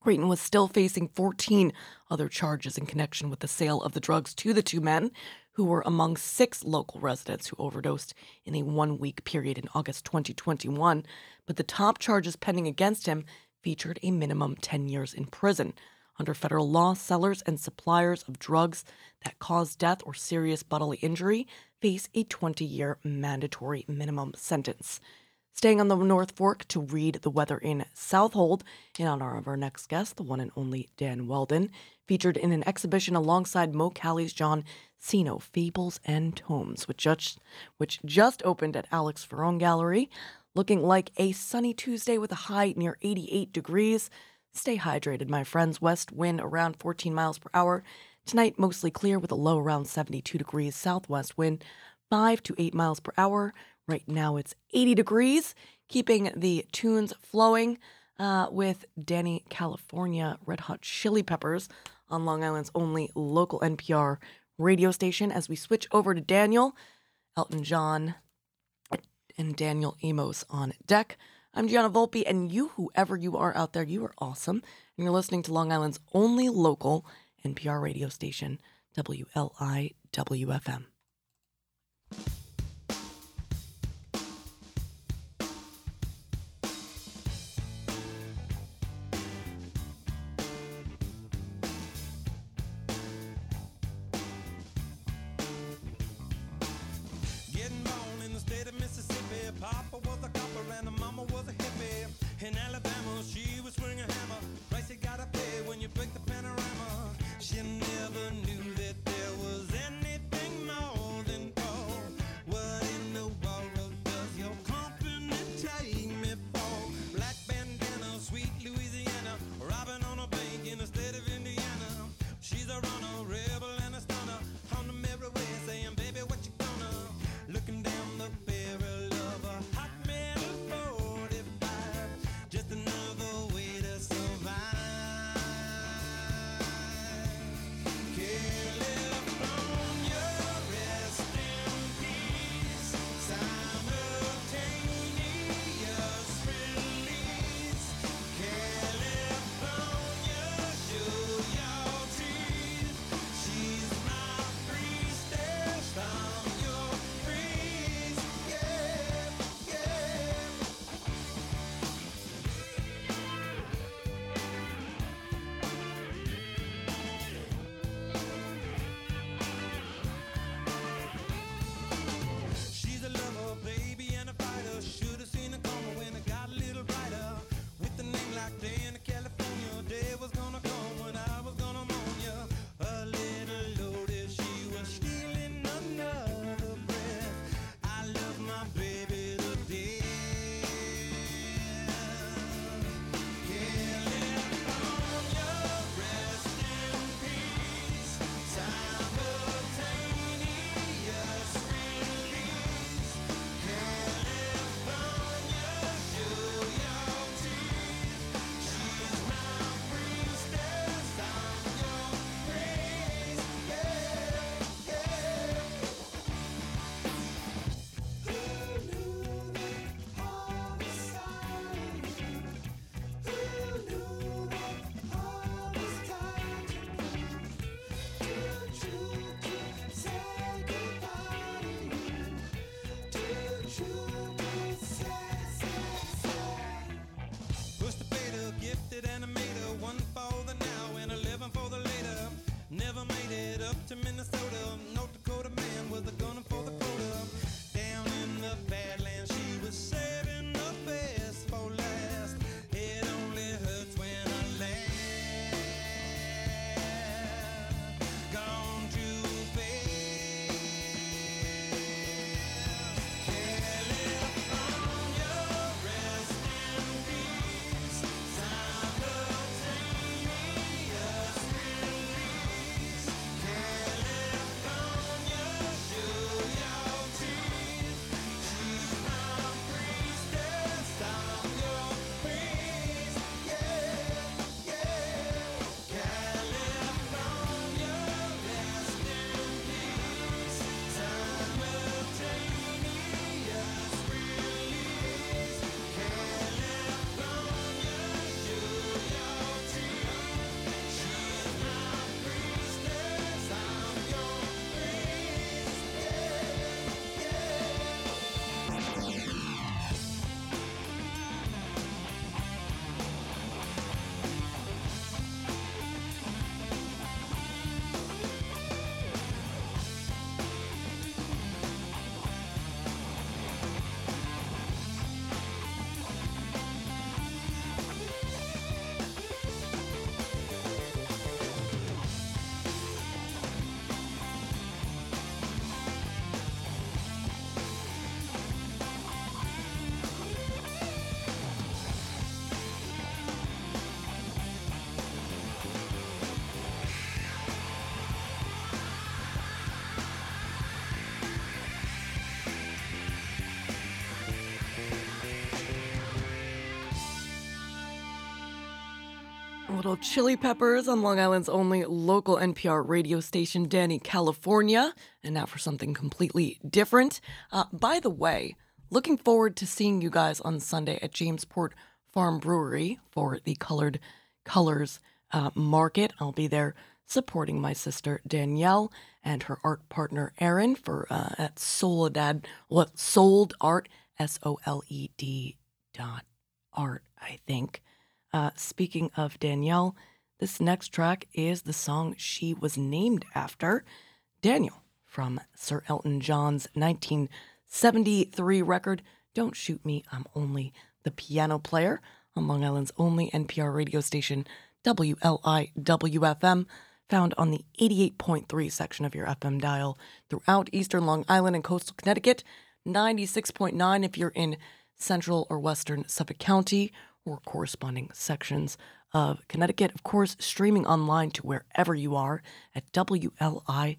Creighton was still facing 14 other charges in connection with the sale of the drugs to the two men, who were among six local residents who overdosed in a one-week period in August 2021, but the top charges pending against him featured a minimum 10 years in prison. Under federal law, sellers and suppliers of drugs that cause death or serious bodily injury face a 20-year mandatory minimum sentence. Staying on the North Fork to read the weather in Southold, in honor of our next guest, the one and only Dan Weldon, featured in an exhibition alongside Mo Callie's John Ceno, Fables and Tomes, which just opened at Alex Ferron Gallery, looking like a sunny Tuesday with a high near 88 degrees. Stay hydrated, my friends. West wind around 14 miles per hour. Tonight, mostly clear with a low around 72 degrees. Southwest wind, 5 to 8 miles per hour. Right now it's 80 degrees, keeping the tunes flowing with Danny California Red Hot Chili Peppers on Long Island's only local NPR radio station. As we switch over to Daniel, Elton John, and Daniel Amos on deck. I'm Gianna Volpe, and you, whoever you are out there, you are awesome. And you're listening to Long Island's only local NPR radio station. WLIWFM. Little Chili Peppers on Long Island's only local NPR radio station, Danny, California. And now for something completely different. By the way, looking forward to seeing you guys on Sunday at Jamesport Farm Brewery for the Colored Colors market. I'll be there supporting my sister Danielle and her art partner Erin for at Soledad, Sold Art, SOLED.art, I think. Speaking of Danielle, this next track is the song she was named after, Daniel, from Sir Elton John's 1973 record, Don't Shoot Me, I'm Only the Piano Player, on Long Island's only NPR radio station, WLIW-FM, found on the 88.3 section of your FM dial throughout eastern Long Island and coastal Connecticut, 96.9 if you're in central or western Suffolk County or corresponding sections of Connecticut. Of course, streaming online to wherever you are at WLIWFM.org.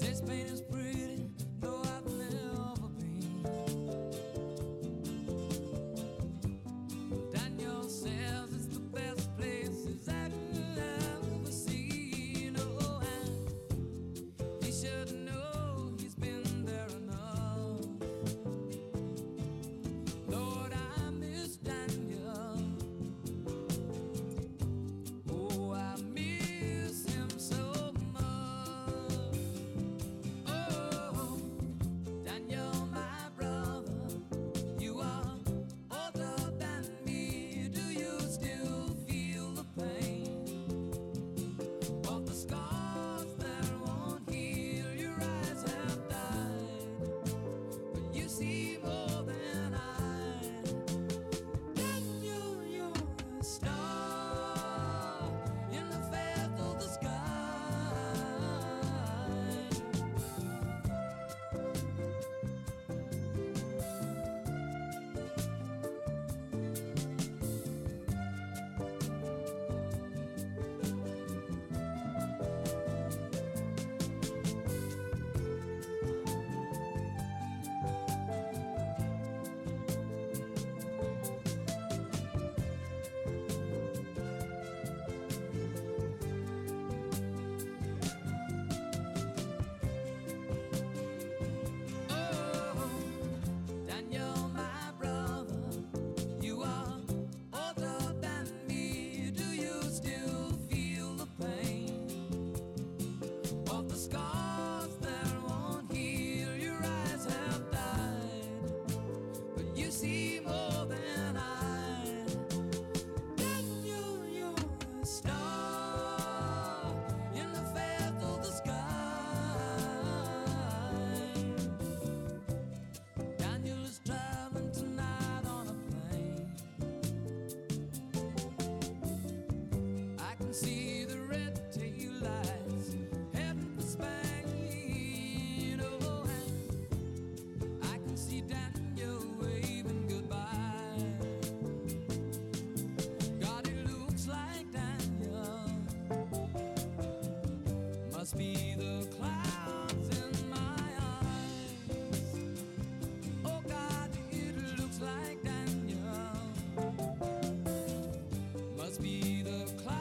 This pain is pretty, though I've never been. Daniel says it's the best places I've ever seen. Oh, and he should know he's been there enough. Lord, I miss Daniel. Oh, I miss him so. See the red tail lights, heading for Spain. Oh, and I can see Daniel waving goodbye. God, it looks like Daniel. Must be the clouds in my eyes. Oh, God, it looks like Daniel. Must be the clouds.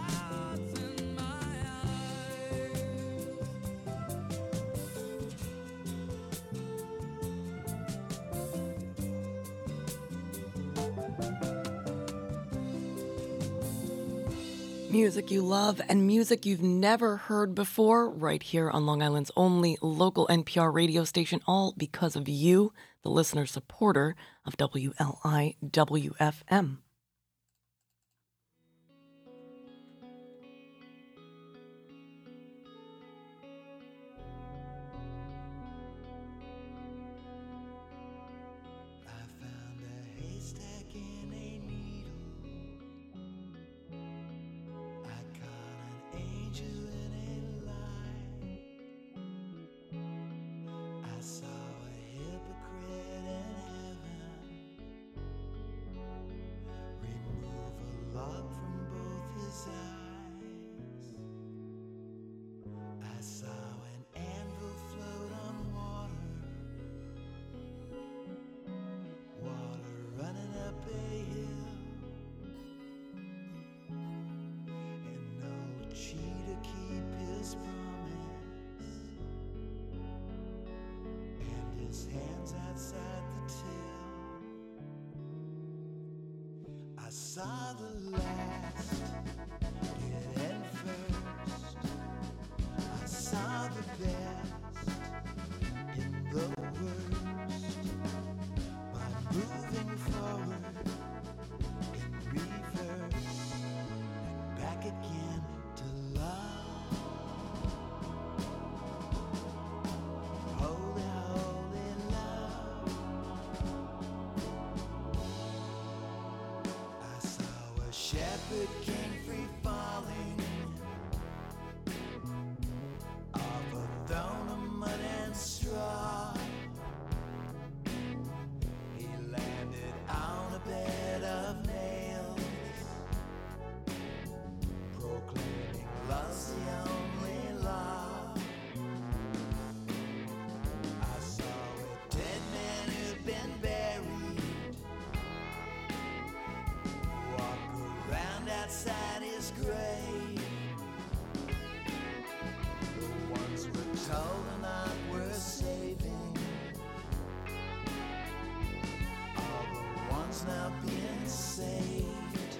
Music you love and music you've never heard before, right here on Long Island's only local NPR radio station, all because of you, the listener supporter of WLIWFM. she to keep his promise, and his hands outside the till. I saw the last get in first, I saw the best in the worst, by moving forward in reverse and back again. The king free falling off a throne of mud and straw. He landed on a bed of nails, proclaiming love's the only law. I saw a dead man who'd been buried outside his grave. The ones we're told are not worth saving, all the ones now being saved.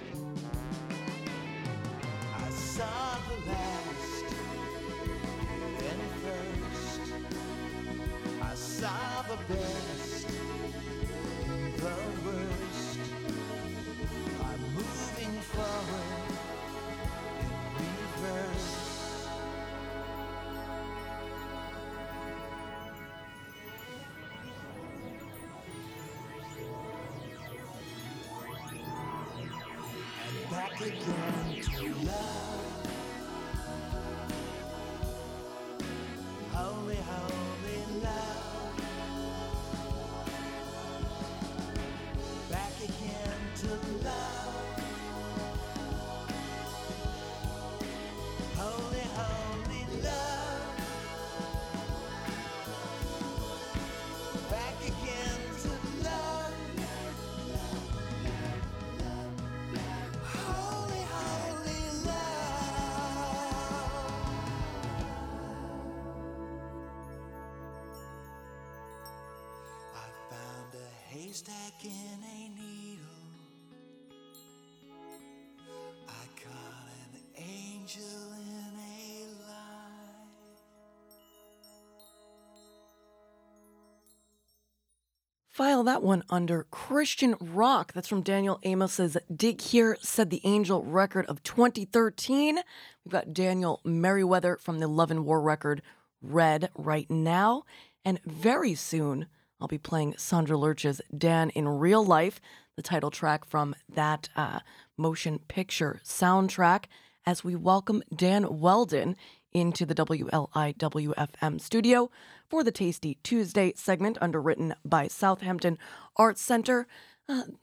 I saw the last and first, I saw the best and the worst. I'm moving forward in reverse. And back again to love. Holy, holy love. Back again to love. Holy, holy love. Back again to love. Holy, holy love. I found a haystack in a needle. I caught an angel in a lie. File that one under Christian rock. That's from Daniel Amos's Dig Here, Said the Angel record of 2013. We've got Daniel Merriweather from the Love and War record Red right now. And very soon, I'll be playing Sandra Lurch's Dan in Real Life, the title track from that motion picture soundtrack, as we welcome Dan Weldon into the WLIWFM studio for the Tasty Tuesday segment underwritten by Southampton Arts Center.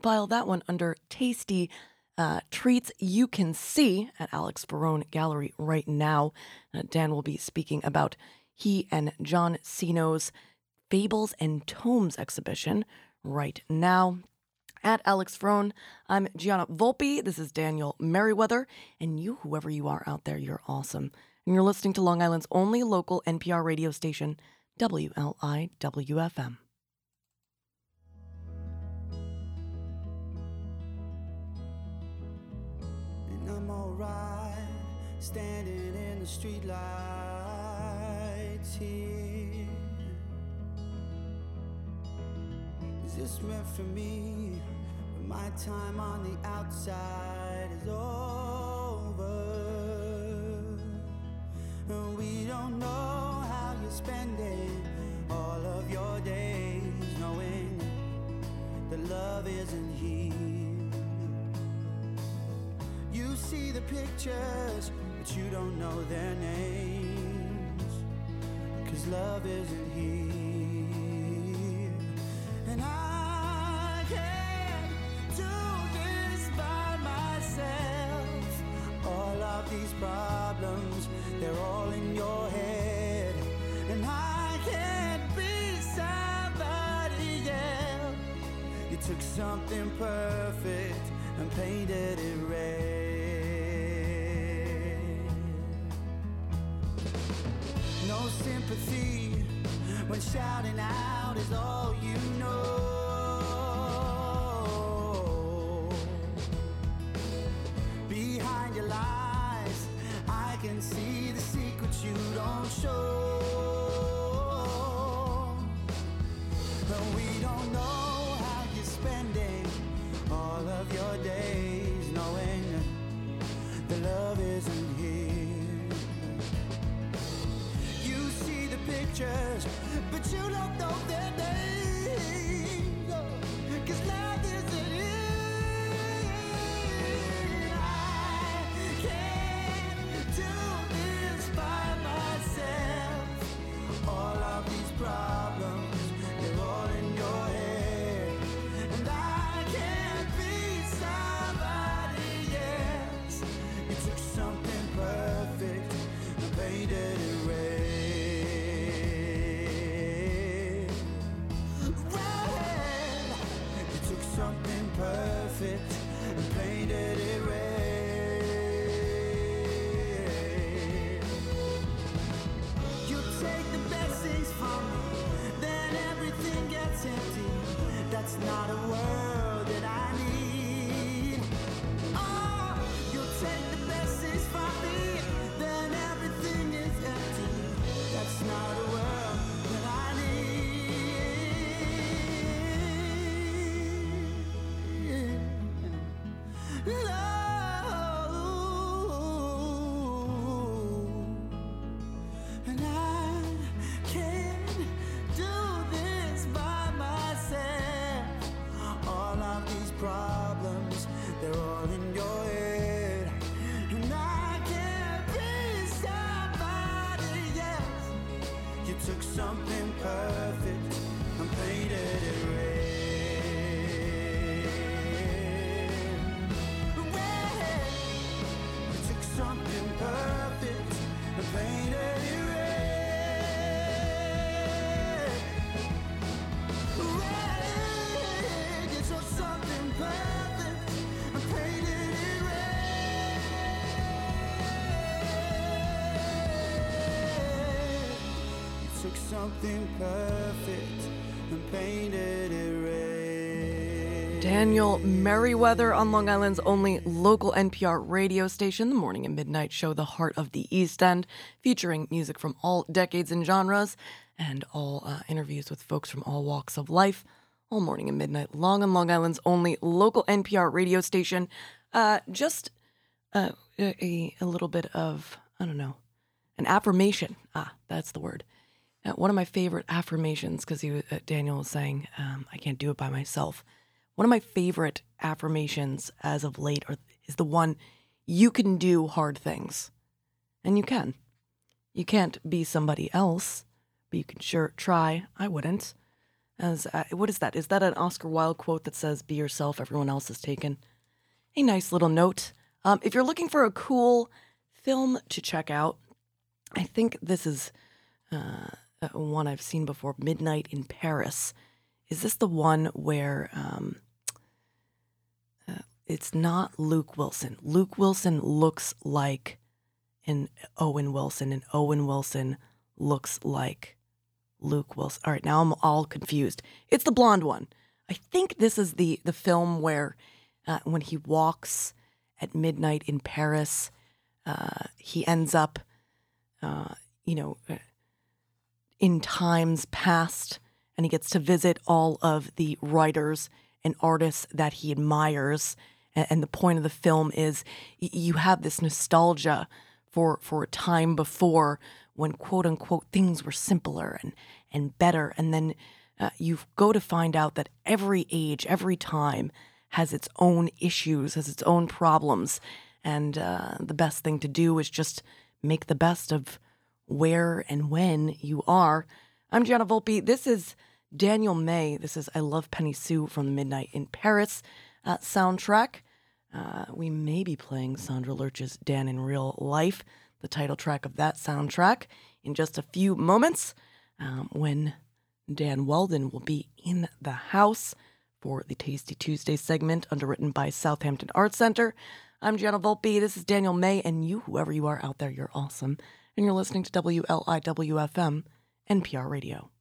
File that one under Tasty Treats You Can See at Alex Barone Gallery right now. Dan will be speaking about he and John Seno's Fables and Tomes exhibition right now. At Alex Frone, I'm Gianna Volpe. This is Daniel Merriweather. And you, whoever you are out there, you're awesome. And you're listening to Long Island's only local NPR radio station, WLIWFM. And I'm all right, standing in the streetlights here. Is this meant for me? My time on the outside is over, and we don't know how you're spending all of your days, knowing that love isn't here. You see the pictures, but you don't know their names, 'cause love isn't here. And I can't these problems, they're all in your head, and I can't be somebody else. You took something perfect and painted it red. no sympathy when shouting out is all you know. Behind your lies, I can see the secrets you don't show. But we don't know how you're spending all of your days, knowing the love isn't here. You see the pictures, but you don't know their names, 'cause love isn't here. I can't do this by myself. All of these problems, they're all in your head. And I can't be somebody else. You took something perfect and painted it red. Red. You took something perfect and painted it red. You take the best things from me, then everything gets empty. That's not a world that I need. Oh, you take the best things from me, then everything is empty. That's not a world that I need. Love, and I can't do this by myself. All of these problems, they're all in your head. And I can't be somebody else. You took something perfect and painted it red. Red. You took something perfect and painted it red. Red. You took something perfect and painted it red. You took something perfect and painted it red. Daniel Merriweather on Long Island's only local NPR radio station, the morning and midnight show The Heart of the East End, featuring music from all decades and genres, and all interviews with folks from all walks of life, all morning and midnight long on Long Island's only local NPR radio station. Just a little bit of, I don't know, an affirmation. Ah, that's the word. One of my favorite affirmations, because Daniel was saying, I can't do it by myself. One of my favorite affirmations as of late is the one, you can do hard things. And you can. You can't be somebody else, but you can sure try. I wouldn't. What is that? Is that an Oscar Wilde quote that says, be yourself, everyone else is taken? A nice little note. If you're looking for a cool film to check out, I think this is one I've seen before, Midnight in Paris. Is this the one where it's not Luke Wilson? Luke Wilson looks like an Owen Wilson, and Owen Wilson looks like Luke Wilson. All right, now I'm all confused. It's the blonde one. I think this is the film where when he walks at midnight in Paris, he ends up, in times past, and he gets to visit all of the writers and artists that he admires. And the point of the film is you have this nostalgia for a time before when, quote unquote, things were simpler and better. And then you go to find out that every age, every time has its own issues, has its own problems. And the best thing to do is just make the best of where and when you are. I'm Gianna Volpe. This is Daniel May. This is I Love Penny Sue from the Midnight in Paris soundtrack. We may be playing Sandra Lurch's Dan in Real Life, the title track of that soundtrack, in just a few moments when Dan Weldon will be in the house for the Tasty Tuesday segment underwritten by Southampton Arts Center. I'm Gianna Volpe. This is Daniel May, and you, whoever you are out there, you're awesome. and you're listening to WLIW-FM, NPR Radio.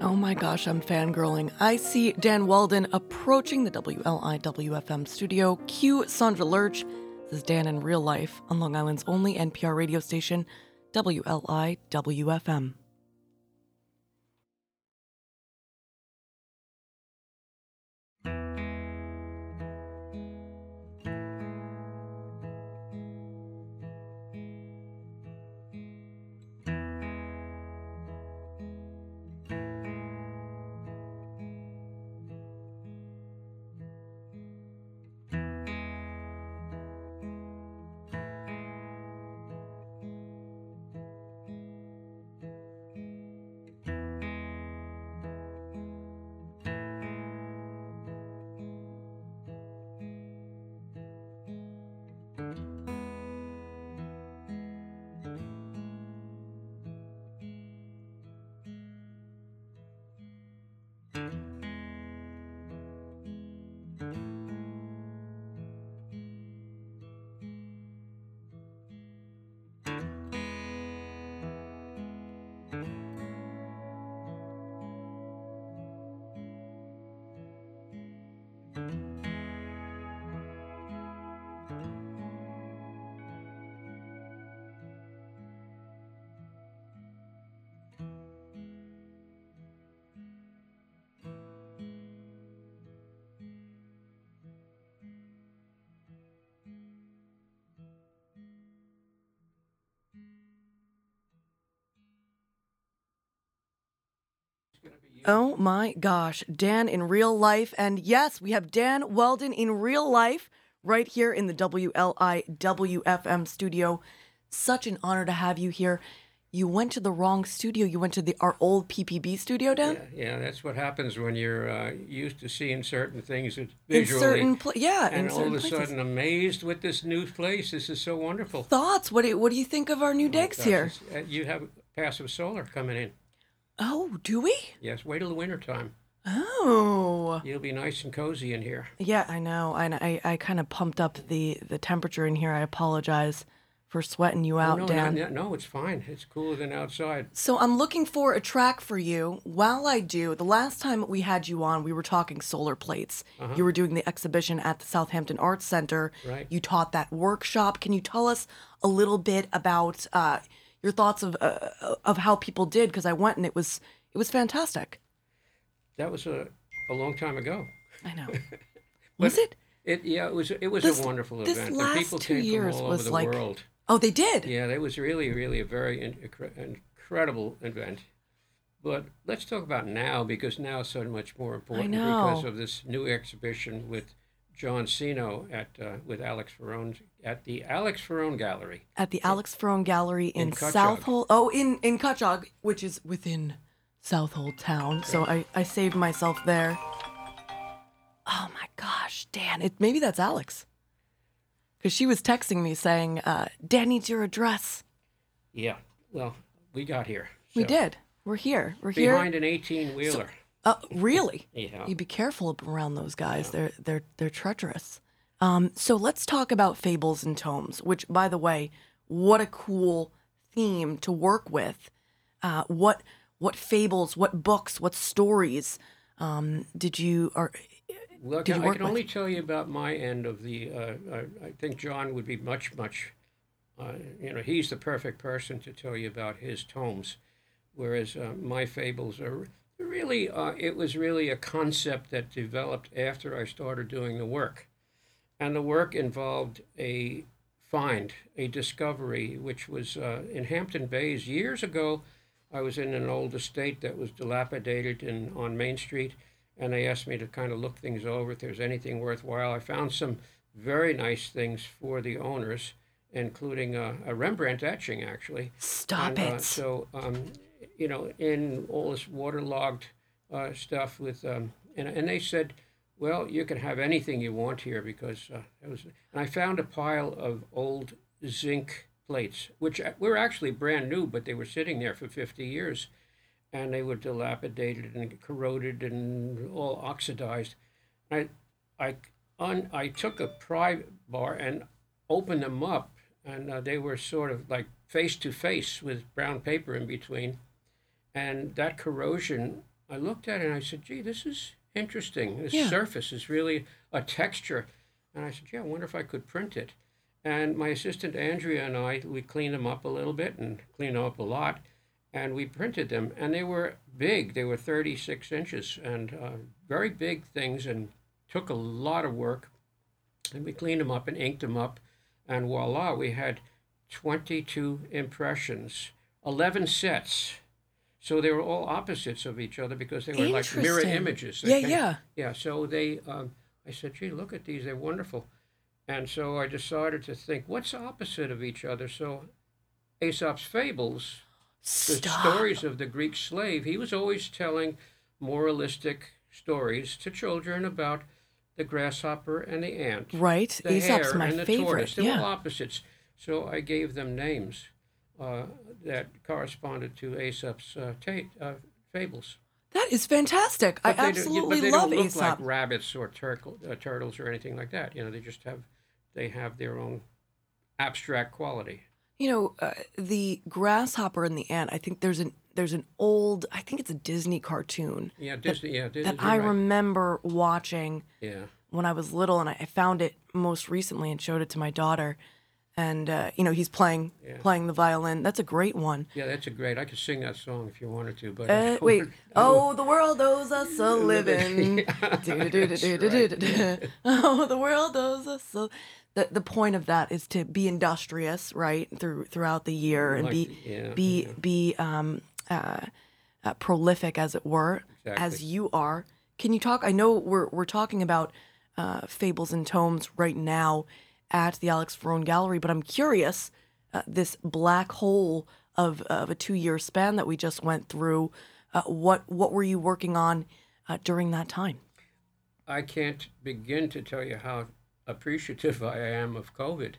Oh my gosh, I'm fangirling. I see Dan Walden approaching the WLIW-FM studio. Cue Sandra Lurch. This is Dan in real life on Long Island's only NPR radio station, WLIW-FM. Oh my gosh, Dan in real life. And yes, we have Dan Weldon in real life right here in the WLIW-FM studio. Such an honor to have you here. You went to the wrong studio. You went to our old PPB studio, Dan? Yeah, that's what happens when you're used to seeing certain things visually. And all of a sudden amazed with this new place. This is so wonderful. Thoughts? What do you think of our new decks here? You have passive solar coming in. Oh, do we? Yes, wait till the winter time. Oh. You'll be nice and cozy in here. Yeah, I know. I kind of pumped up the temperature in here. I apologize for sweating you out, Dan. No, it's fine. It's cooler than outside. So I'm looking for a track for you. While I do, the last time we had you on, we were talking solar plates. Uh-huh. You were doing the exhibition at the Southampton Arts Center. Right. You taught that workshop. Can you tell us a little bit about your thoughts of how people did? Because I went and it was fantastic. That was a long time ago. I know. Was it? It was a wonderful event. This last people 2 years from all was over the like. World. Oh, they did? Yeah, that was really, really a very incredible event. But let's talk about now, because now is so much more important because of this new exhibition with John Sino with Alex Ferrone at the Alex Ferrone Gallery. At the Alex Ferrone Gallery in Southold. Oh, in Kutchog, which is within Southold Town. Right. So I saved myself there. Oh, my gosh, Dan. Maybe that's Alex. Because she was texting me saying, Dan needs your address. Yeah. Well, we got here. So. We did. We're here. Behind an 18-wheeler. So, really? Yeah. You be careful around those guys. Yeah. They're treacherous. So let's talk about Fables and Tomes, which, by the way, what a cool theme to work with. What fables, what books, what stories did you... I can only tell you about my end of the, I think John would be much, he's the perfect person to tell you about his tomes, whereas my fables are really, it was really a concept that developed after I started doing the work. And the work involved a find, a discovery, which was in Hampton Bays years ago. I was in an old estate that was dilapidated on Main Street. And they asked me to kind of look things over if there's anything worthwhile. I found some very nice things for the owners, including a Rembrandt etching, actually. Stop it. So, in all this waterlogged stuff with, and they said, well, you can have anything you want here because and I found a pile of old zinc plates, which were actually brand new, but they were sitting there for 50 years. And they were dilapidated and corroded and all oxidized. I took a pry bar and opened them up, and they were sort of like face to face with brown paper in between. And that corrosion, I looked at it and I said, gee, this is interesting. This surface is really a texture. And I said, I wonder if I could print it. And my assistant Andrea and I, we cleaned them up a little bit and cleaned them up a lot. And we printed them, and they were big. They were 36 inches and very big things and took a lot of work. And we cleaned them up and inked them up. And voila, we had 22 impressions, 11 sets. So they were all opposites of each other because they were like mirror images. Yeah. So they, I said, gee, look at these. They're wonderful. And so I decided to think, what's opposite of each other? So Aesop's Fables... The stories of the Greek slave, he was always telling moralistic stories to children about the grasshopper and the ant. Right. The Aesop's my favorite. The hare and the tortoise. They were opposites. So I gave them names that corresponded to Aesop's fables. That is fantastic. But I absolutely love Aesop. They don't look like rabbits or turtles or anything like that. They just have their own abstract quality. The grasshopper and the ant. I think there's an old. I think it's a Disney cartoon. Yeah, Disney. I remember watching. Yeah. When I was little, and I found it most recently and showed it to my daughter, and he's playing the violin. That's a great one. Yeah, that's a great. I could sing that song if you wanted to, but the world owes us a living. Oh, the world owes us a. The point of that is to be industrious, right, throughout the year and be prolific, as it were, as you are. Can you talk? I know we're talking about Fables and Tomes right now at the Alex Ferrone Gallery, but I'm curious this black hole of a 2-year span that we just went through. What were you working on during that time? I can't begin to tell you how appreciative I am of COVID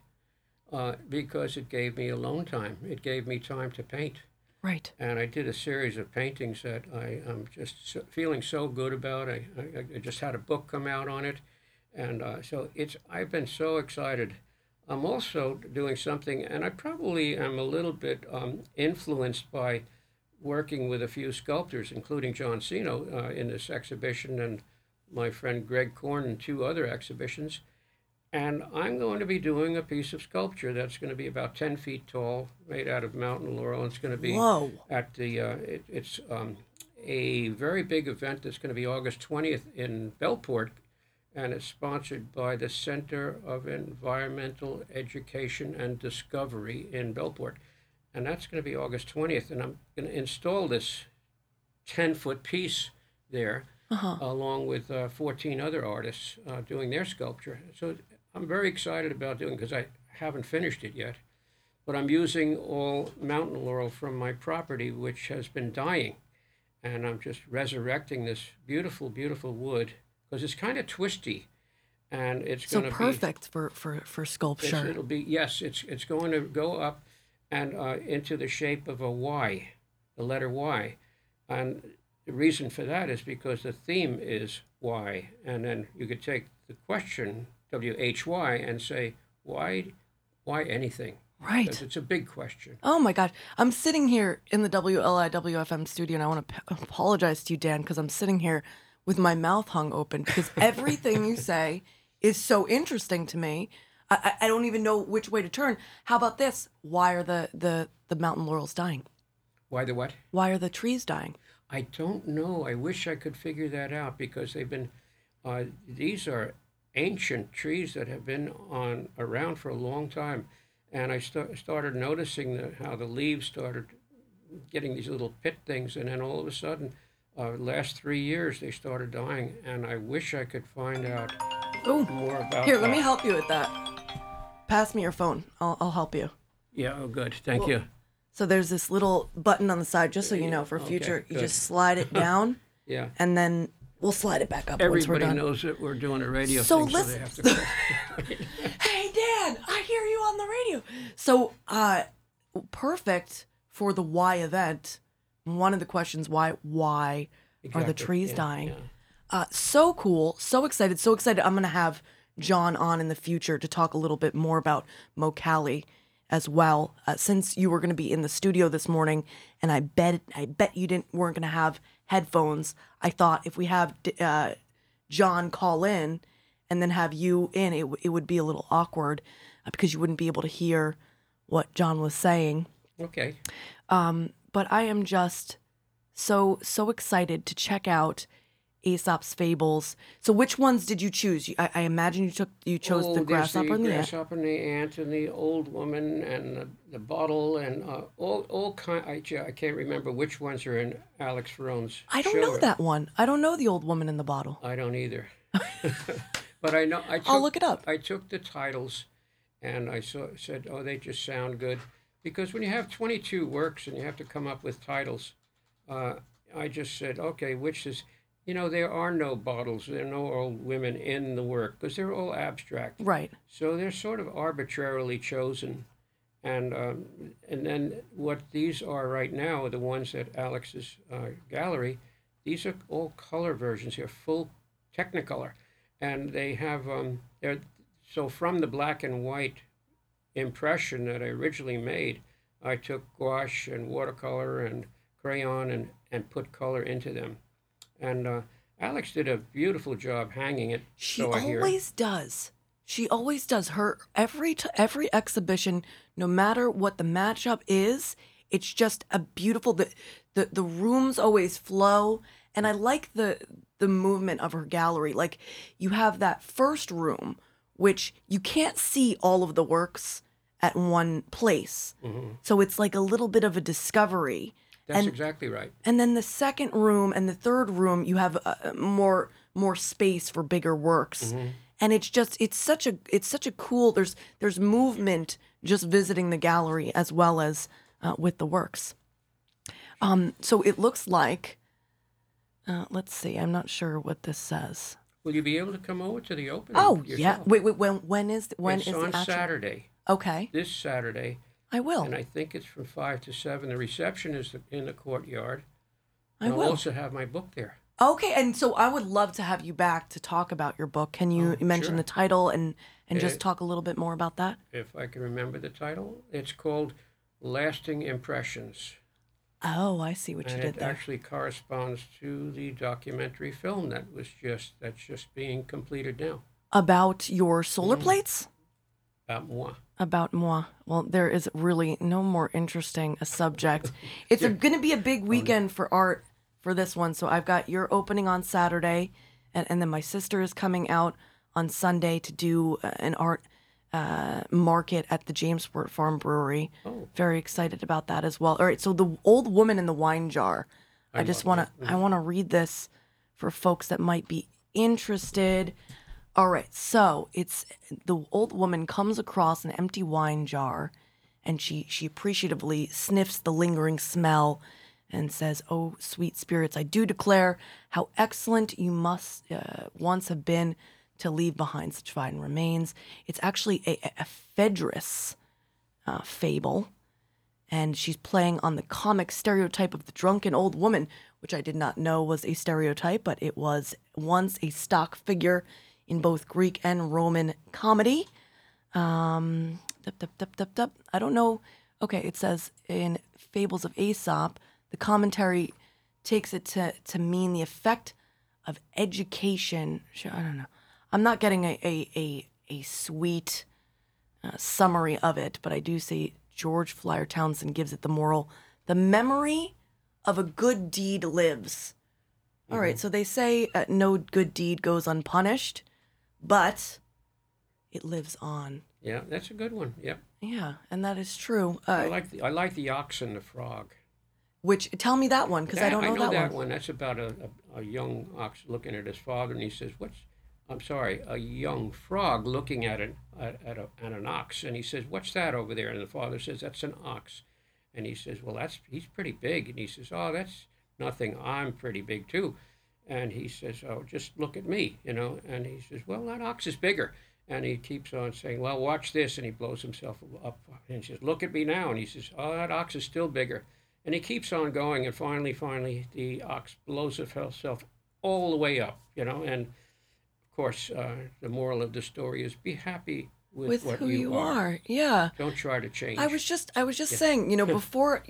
because it gave me alone time. It gave me time to paint. Right. And I did a series of paintings that I'm just feeling so good about. I just had a book come out on it. And so I've been so excited. I'm also doing something, and I probably am a little bit influenced by working with a few sculptors, including John Cino in this exhibition, and my friend Greg Korn in 2 other exhibitions. And I'm going to be doing a piece of sculpture that's going to be about 10 feet tall, made out of mountain laurel. It's going to be Whoa. At the, it's a very big event that's going to be August 20th in Bellport, and it's sponsored by the Center of Environmental Education and Discovery in Bellport. And that's going to be August 20th, and I'm going to install this 10-foot piece there, uh-huh. along with 14 other artists doing their sculpture. So I'm very excited about doing it because I haven't finished it yet, but I'm using all mountain laurel from my property, which has been dying, and I'm just resurrecting this beautiful, beautiful wood because it's kind of twisty, and it's going to be so perfect for sculpture. It'll be it's going to go up and into the shape of a Y, the letter Y, and the reason for that is because the theme is why, and then you could take the question WHY and say why anything, right? Because it's a big question. Oh my God, I'm sitting here in the WLIWFM studio, and I want to apologize to you, Dan, because I'm sitting here with my mouth hung open because everything you say is so interesting to me. I don't even know which way to turn. How about this? Why are the mountain laurels dying? Why the what? Why are the trees dying? I don't know. I wish I could figure that out because they've been, these are ancient trees that have been around for a long time. And I started noticing how the leaves started getting these little pit things. And then all of a sudden, last 3 years, they started dying. And I wish I could find out more about that. Here, let me help you with that. Pass me your phone. I'll help you. Yeah, oh, good. Thank you. So there's this little button on the side, just so you know, for future, okay, you just slide it down, yeah, and then we'll slide it back up once we're done. Everybody knows that we're doing a radio thing, so they have to Hey, Dan, I hear you on the radio. So perfect for the why event. One of the questions, why exactly. Are the trees dying? Yeah. So cool, so excited. I'm going to have John on in the future to talk a little bit more about Mocali as well, since you were going to be in the studio this morning, and I bet you weren't going to have headphones. I thought if we have John call in and then have you in, it would be a little awkward because you wouldn't be able to hear what John was saying. Okay. But I am just so excited to check out Aesop's Fables. So which ones did you choose? I imagine you chose the Grasshopper and the Ant. Grasshopper and the Ant and the Old Woman and the Bottle and all kind. I can't remember which ones are in Alex Ferrone's I don't know that one. I don't know the Old Woman and the Bottle. I don't either. But I know. I'll look it up. I took the titles and I said, oh, they just sound good. Because when you have 22 works and you have to come up with titles, I just said, okay, which is... You know, there are no bottles, there are no old women in the work, because they're all abstract. Right. So they're sort of arbitrarily chosen. And then what these are right now, the ones at Alex's gallery, these are all color versions here, full Technicolor. And they have, so from the black and white impression that I originally made, I took gouache and watercolor and crayon and put color into them. And Alex did a beautiful job hanging it. She always does. Her every exhibition, no matter what the matchup is, it's just a beautiful. The rooms always flow, and I like the movement of her gallery. Like you have that first room, which you can't see all of the works at one place, mm-hmm. so it's like a little bit of a discovery. That's exactly right. And then the second room and the third room, you have more space for bigger works, mm-hmm. and it's such a cool. There's movement just visiting the gallery as well as with the works. So it looks like, let's see, I'm not sure what this says. Will you be able to come over to the opening? Oh, yourself? Yeah. Wait, when is the actual? It's on Saturday. Okay. This Saturday. I will. And I think it's from 5 to 7. The reception is in the courtyard. I will. I'll also have my book there. Okay, and so I would love to have you back to talk about your book. Can you mention the title and just talk a little bit more about that? If I can remember the title. It's called Lasting Impressions. Oh, I see what you did there. And it actually corresponds to the documentary film that's just being completed now. About your solar plates? About moi. Well, there is really no more interesting a subject. It's going to be a big weekend for art for this one. So I've got your opening on Saturday, and then my sister is coming out on Sunday to do an art market at the Jamesport Farm Brewery. Oh. Very excited about that as well. All right, so The Old Woman in the Wine Jar. I just want to read this for folks that might be interested. All right, so it's the old woman comes across an empty wine jar, and she appreciatively sniffs the lingering smell and says, "Oh, sweet spirits, I do declare how excellent you must once have been to leave behind such fine remains." It's actually a Phaedrus fable, and she's playing on the comic stereotype of the drunken old woman, which I did not know was a stereotype, but it was once a stock figure in both Greek and Roman comedy. I don't know. Okay, it says in Fables of Aesop, the commentary takes it to mean the effect of education. I don't know. I'm not getting a sweet summary of it, but I do see George Flyer Townsend gives it the moral. The memory of a good deed lives. All right, so they say no good deed goes unpunished, but it lives on. Yeah, that's a good one. Yep. Yeah, and that is true. I like the ox and the frog. Which, tell me that one, because I don't know that one. I know that one. That's about a young ox looking at his father, and he says, a young frog looking at an ox, and he says, "What's that over there?" And the father says, "That's an ox." And he says, "Well, he's pretty big." And he says, "Oh, that's nothing. I'm pretty big too." And he says, "Oh, just look at me, you know." And he says, "Well, that ox is bigger." And he keeps on saying, "Well, watch this." And he blows himself up. And he says, "Look at me now." And he says, "Oh, that ox is still bigger." And he keeps on going. And finally, the ox blows herself all the way up, you know. And of course, the moral of the story is be happy with what who you are. Yeah. Don't try to change. I was just saying, you know, before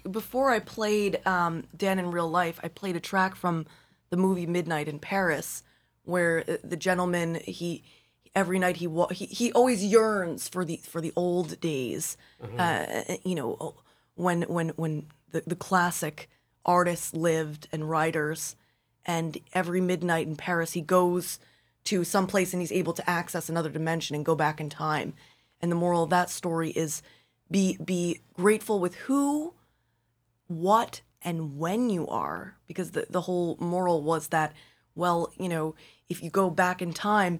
I played Dan in Real Life, I played a track from the movie Midnight in Paris, where the gentleman every night he always yearns for the old days, you know, when the classic artists lived and writers, and every midnight in Paris he goes to some place and he's able to access another dimension and go back in time. And the moral of that story is be grateful with who, what, and when you are, because the whole moral was that, well, you know, if you go back in time,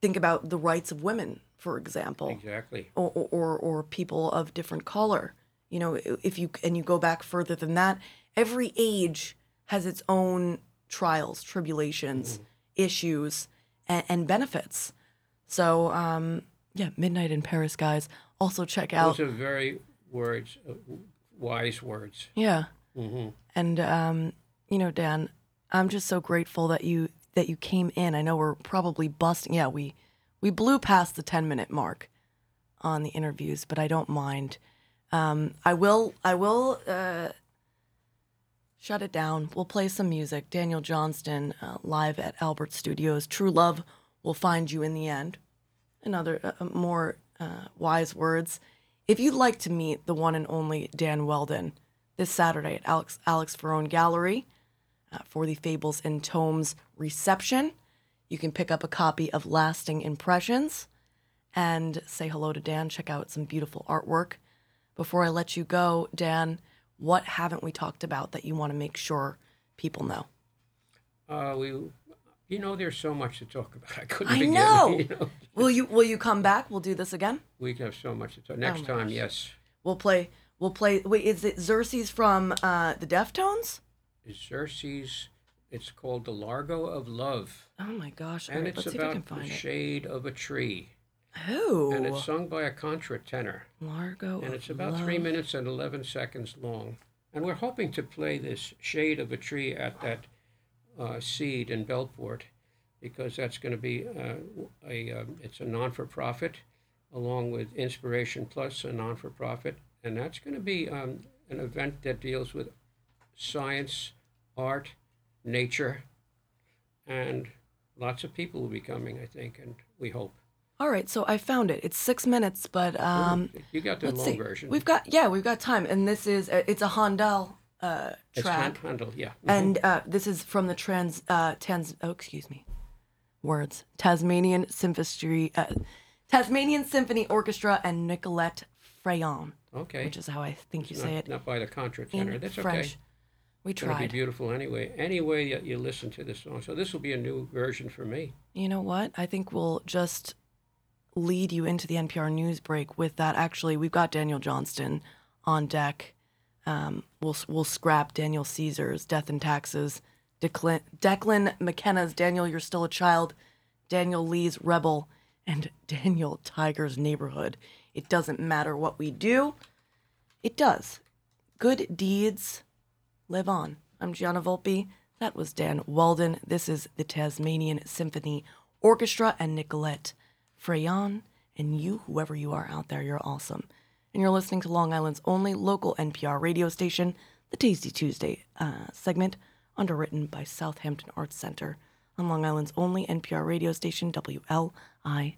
think about the rights of women, for example. Exactly. Or people of different color. You know, if you go back further than that, every age has its own trials, tribulations, issues, and benefits. So, Midnight in Paris, guys. Also check out. Those are very wise words. Yeah. Mm-hmm. And, you know, Dan, I'm just so grateful that you came in. I know we're probably busting. Yeah, we blew past the 10-minute mark on the interviews, but I don't mind. I will shut it down. We'll play some music. Daniel Johnston, live at Albert Studios. True love will find you in the end. Another more wise words. If you'd like to meet the one and only Dan Weldon this Saturday at Alex Ferone Gallery for the Fables and Tomes reception, you can pick up a copy of Lasting Impressions and say hello to Dan. Check out some beautiful artwork. Before I let you go, Dan, what haven't we talked about that you want to make sure people know? You know, there's so much to talk about. I know. You know. Will you come back? We'll do this again. We have so much to talk. Next time, gosh. Yes. We'll play. Wait, is it Xerxes from the Deftones? Xerxes. It's called The Largo of Love. Oh my gosh! And right, it's about the shade of a tree. Oh. And it's sung by a contratenor. Largo. And it's about 3 minutes and 11 seconds long. And we're hoping to play this Shade of a Tree at that. Seed in Belport, because that's going to be it's a non-for-profit, along with Inspiration Plus, a non-for-profit, and that's going to be an event that deals with science, art, nature, and lots of people will be coming, I think, and we hope. All right, so I found it. It's 6 minutes, but you got the long version. We've got time, and this is it's a Handel. Track. It's handled, yeah. Mm-hmm. And this is from the Tasmanian Symphony Orchestra and Nicolette Frayon. Okay. Which is how I think you say it. Not by the contratenor. That's French. Okay. We tried. It'll be beautiful anyway. Any way that you listen to this song. So this will be a new version for me. You know what? I think we'll just lead you into the NPR news break with that. Actually, we've got Daniel Johnston on deck. We'll scrap Daniel Caesar's Death and Taxes, Declan McKenna's Daniel, You're Still a Child, Daniel Lee's Rebel, and Daniel Tiger's Neighborhood. It doesn't matter what we do. It does. Good deeds live on. I'm Gianna Volpe. That was Dan Weldon. This is the Tasmanian Symphony Orchestra and Nicolette Frayon. And you, whoever you are out there, you're awesome. And you're listening to Long Island's only local NPR radio station, the Tasty Tuesday segment, underwritten by Southampton Arts Center on Long Island's only NPR radio station, WLIWFM.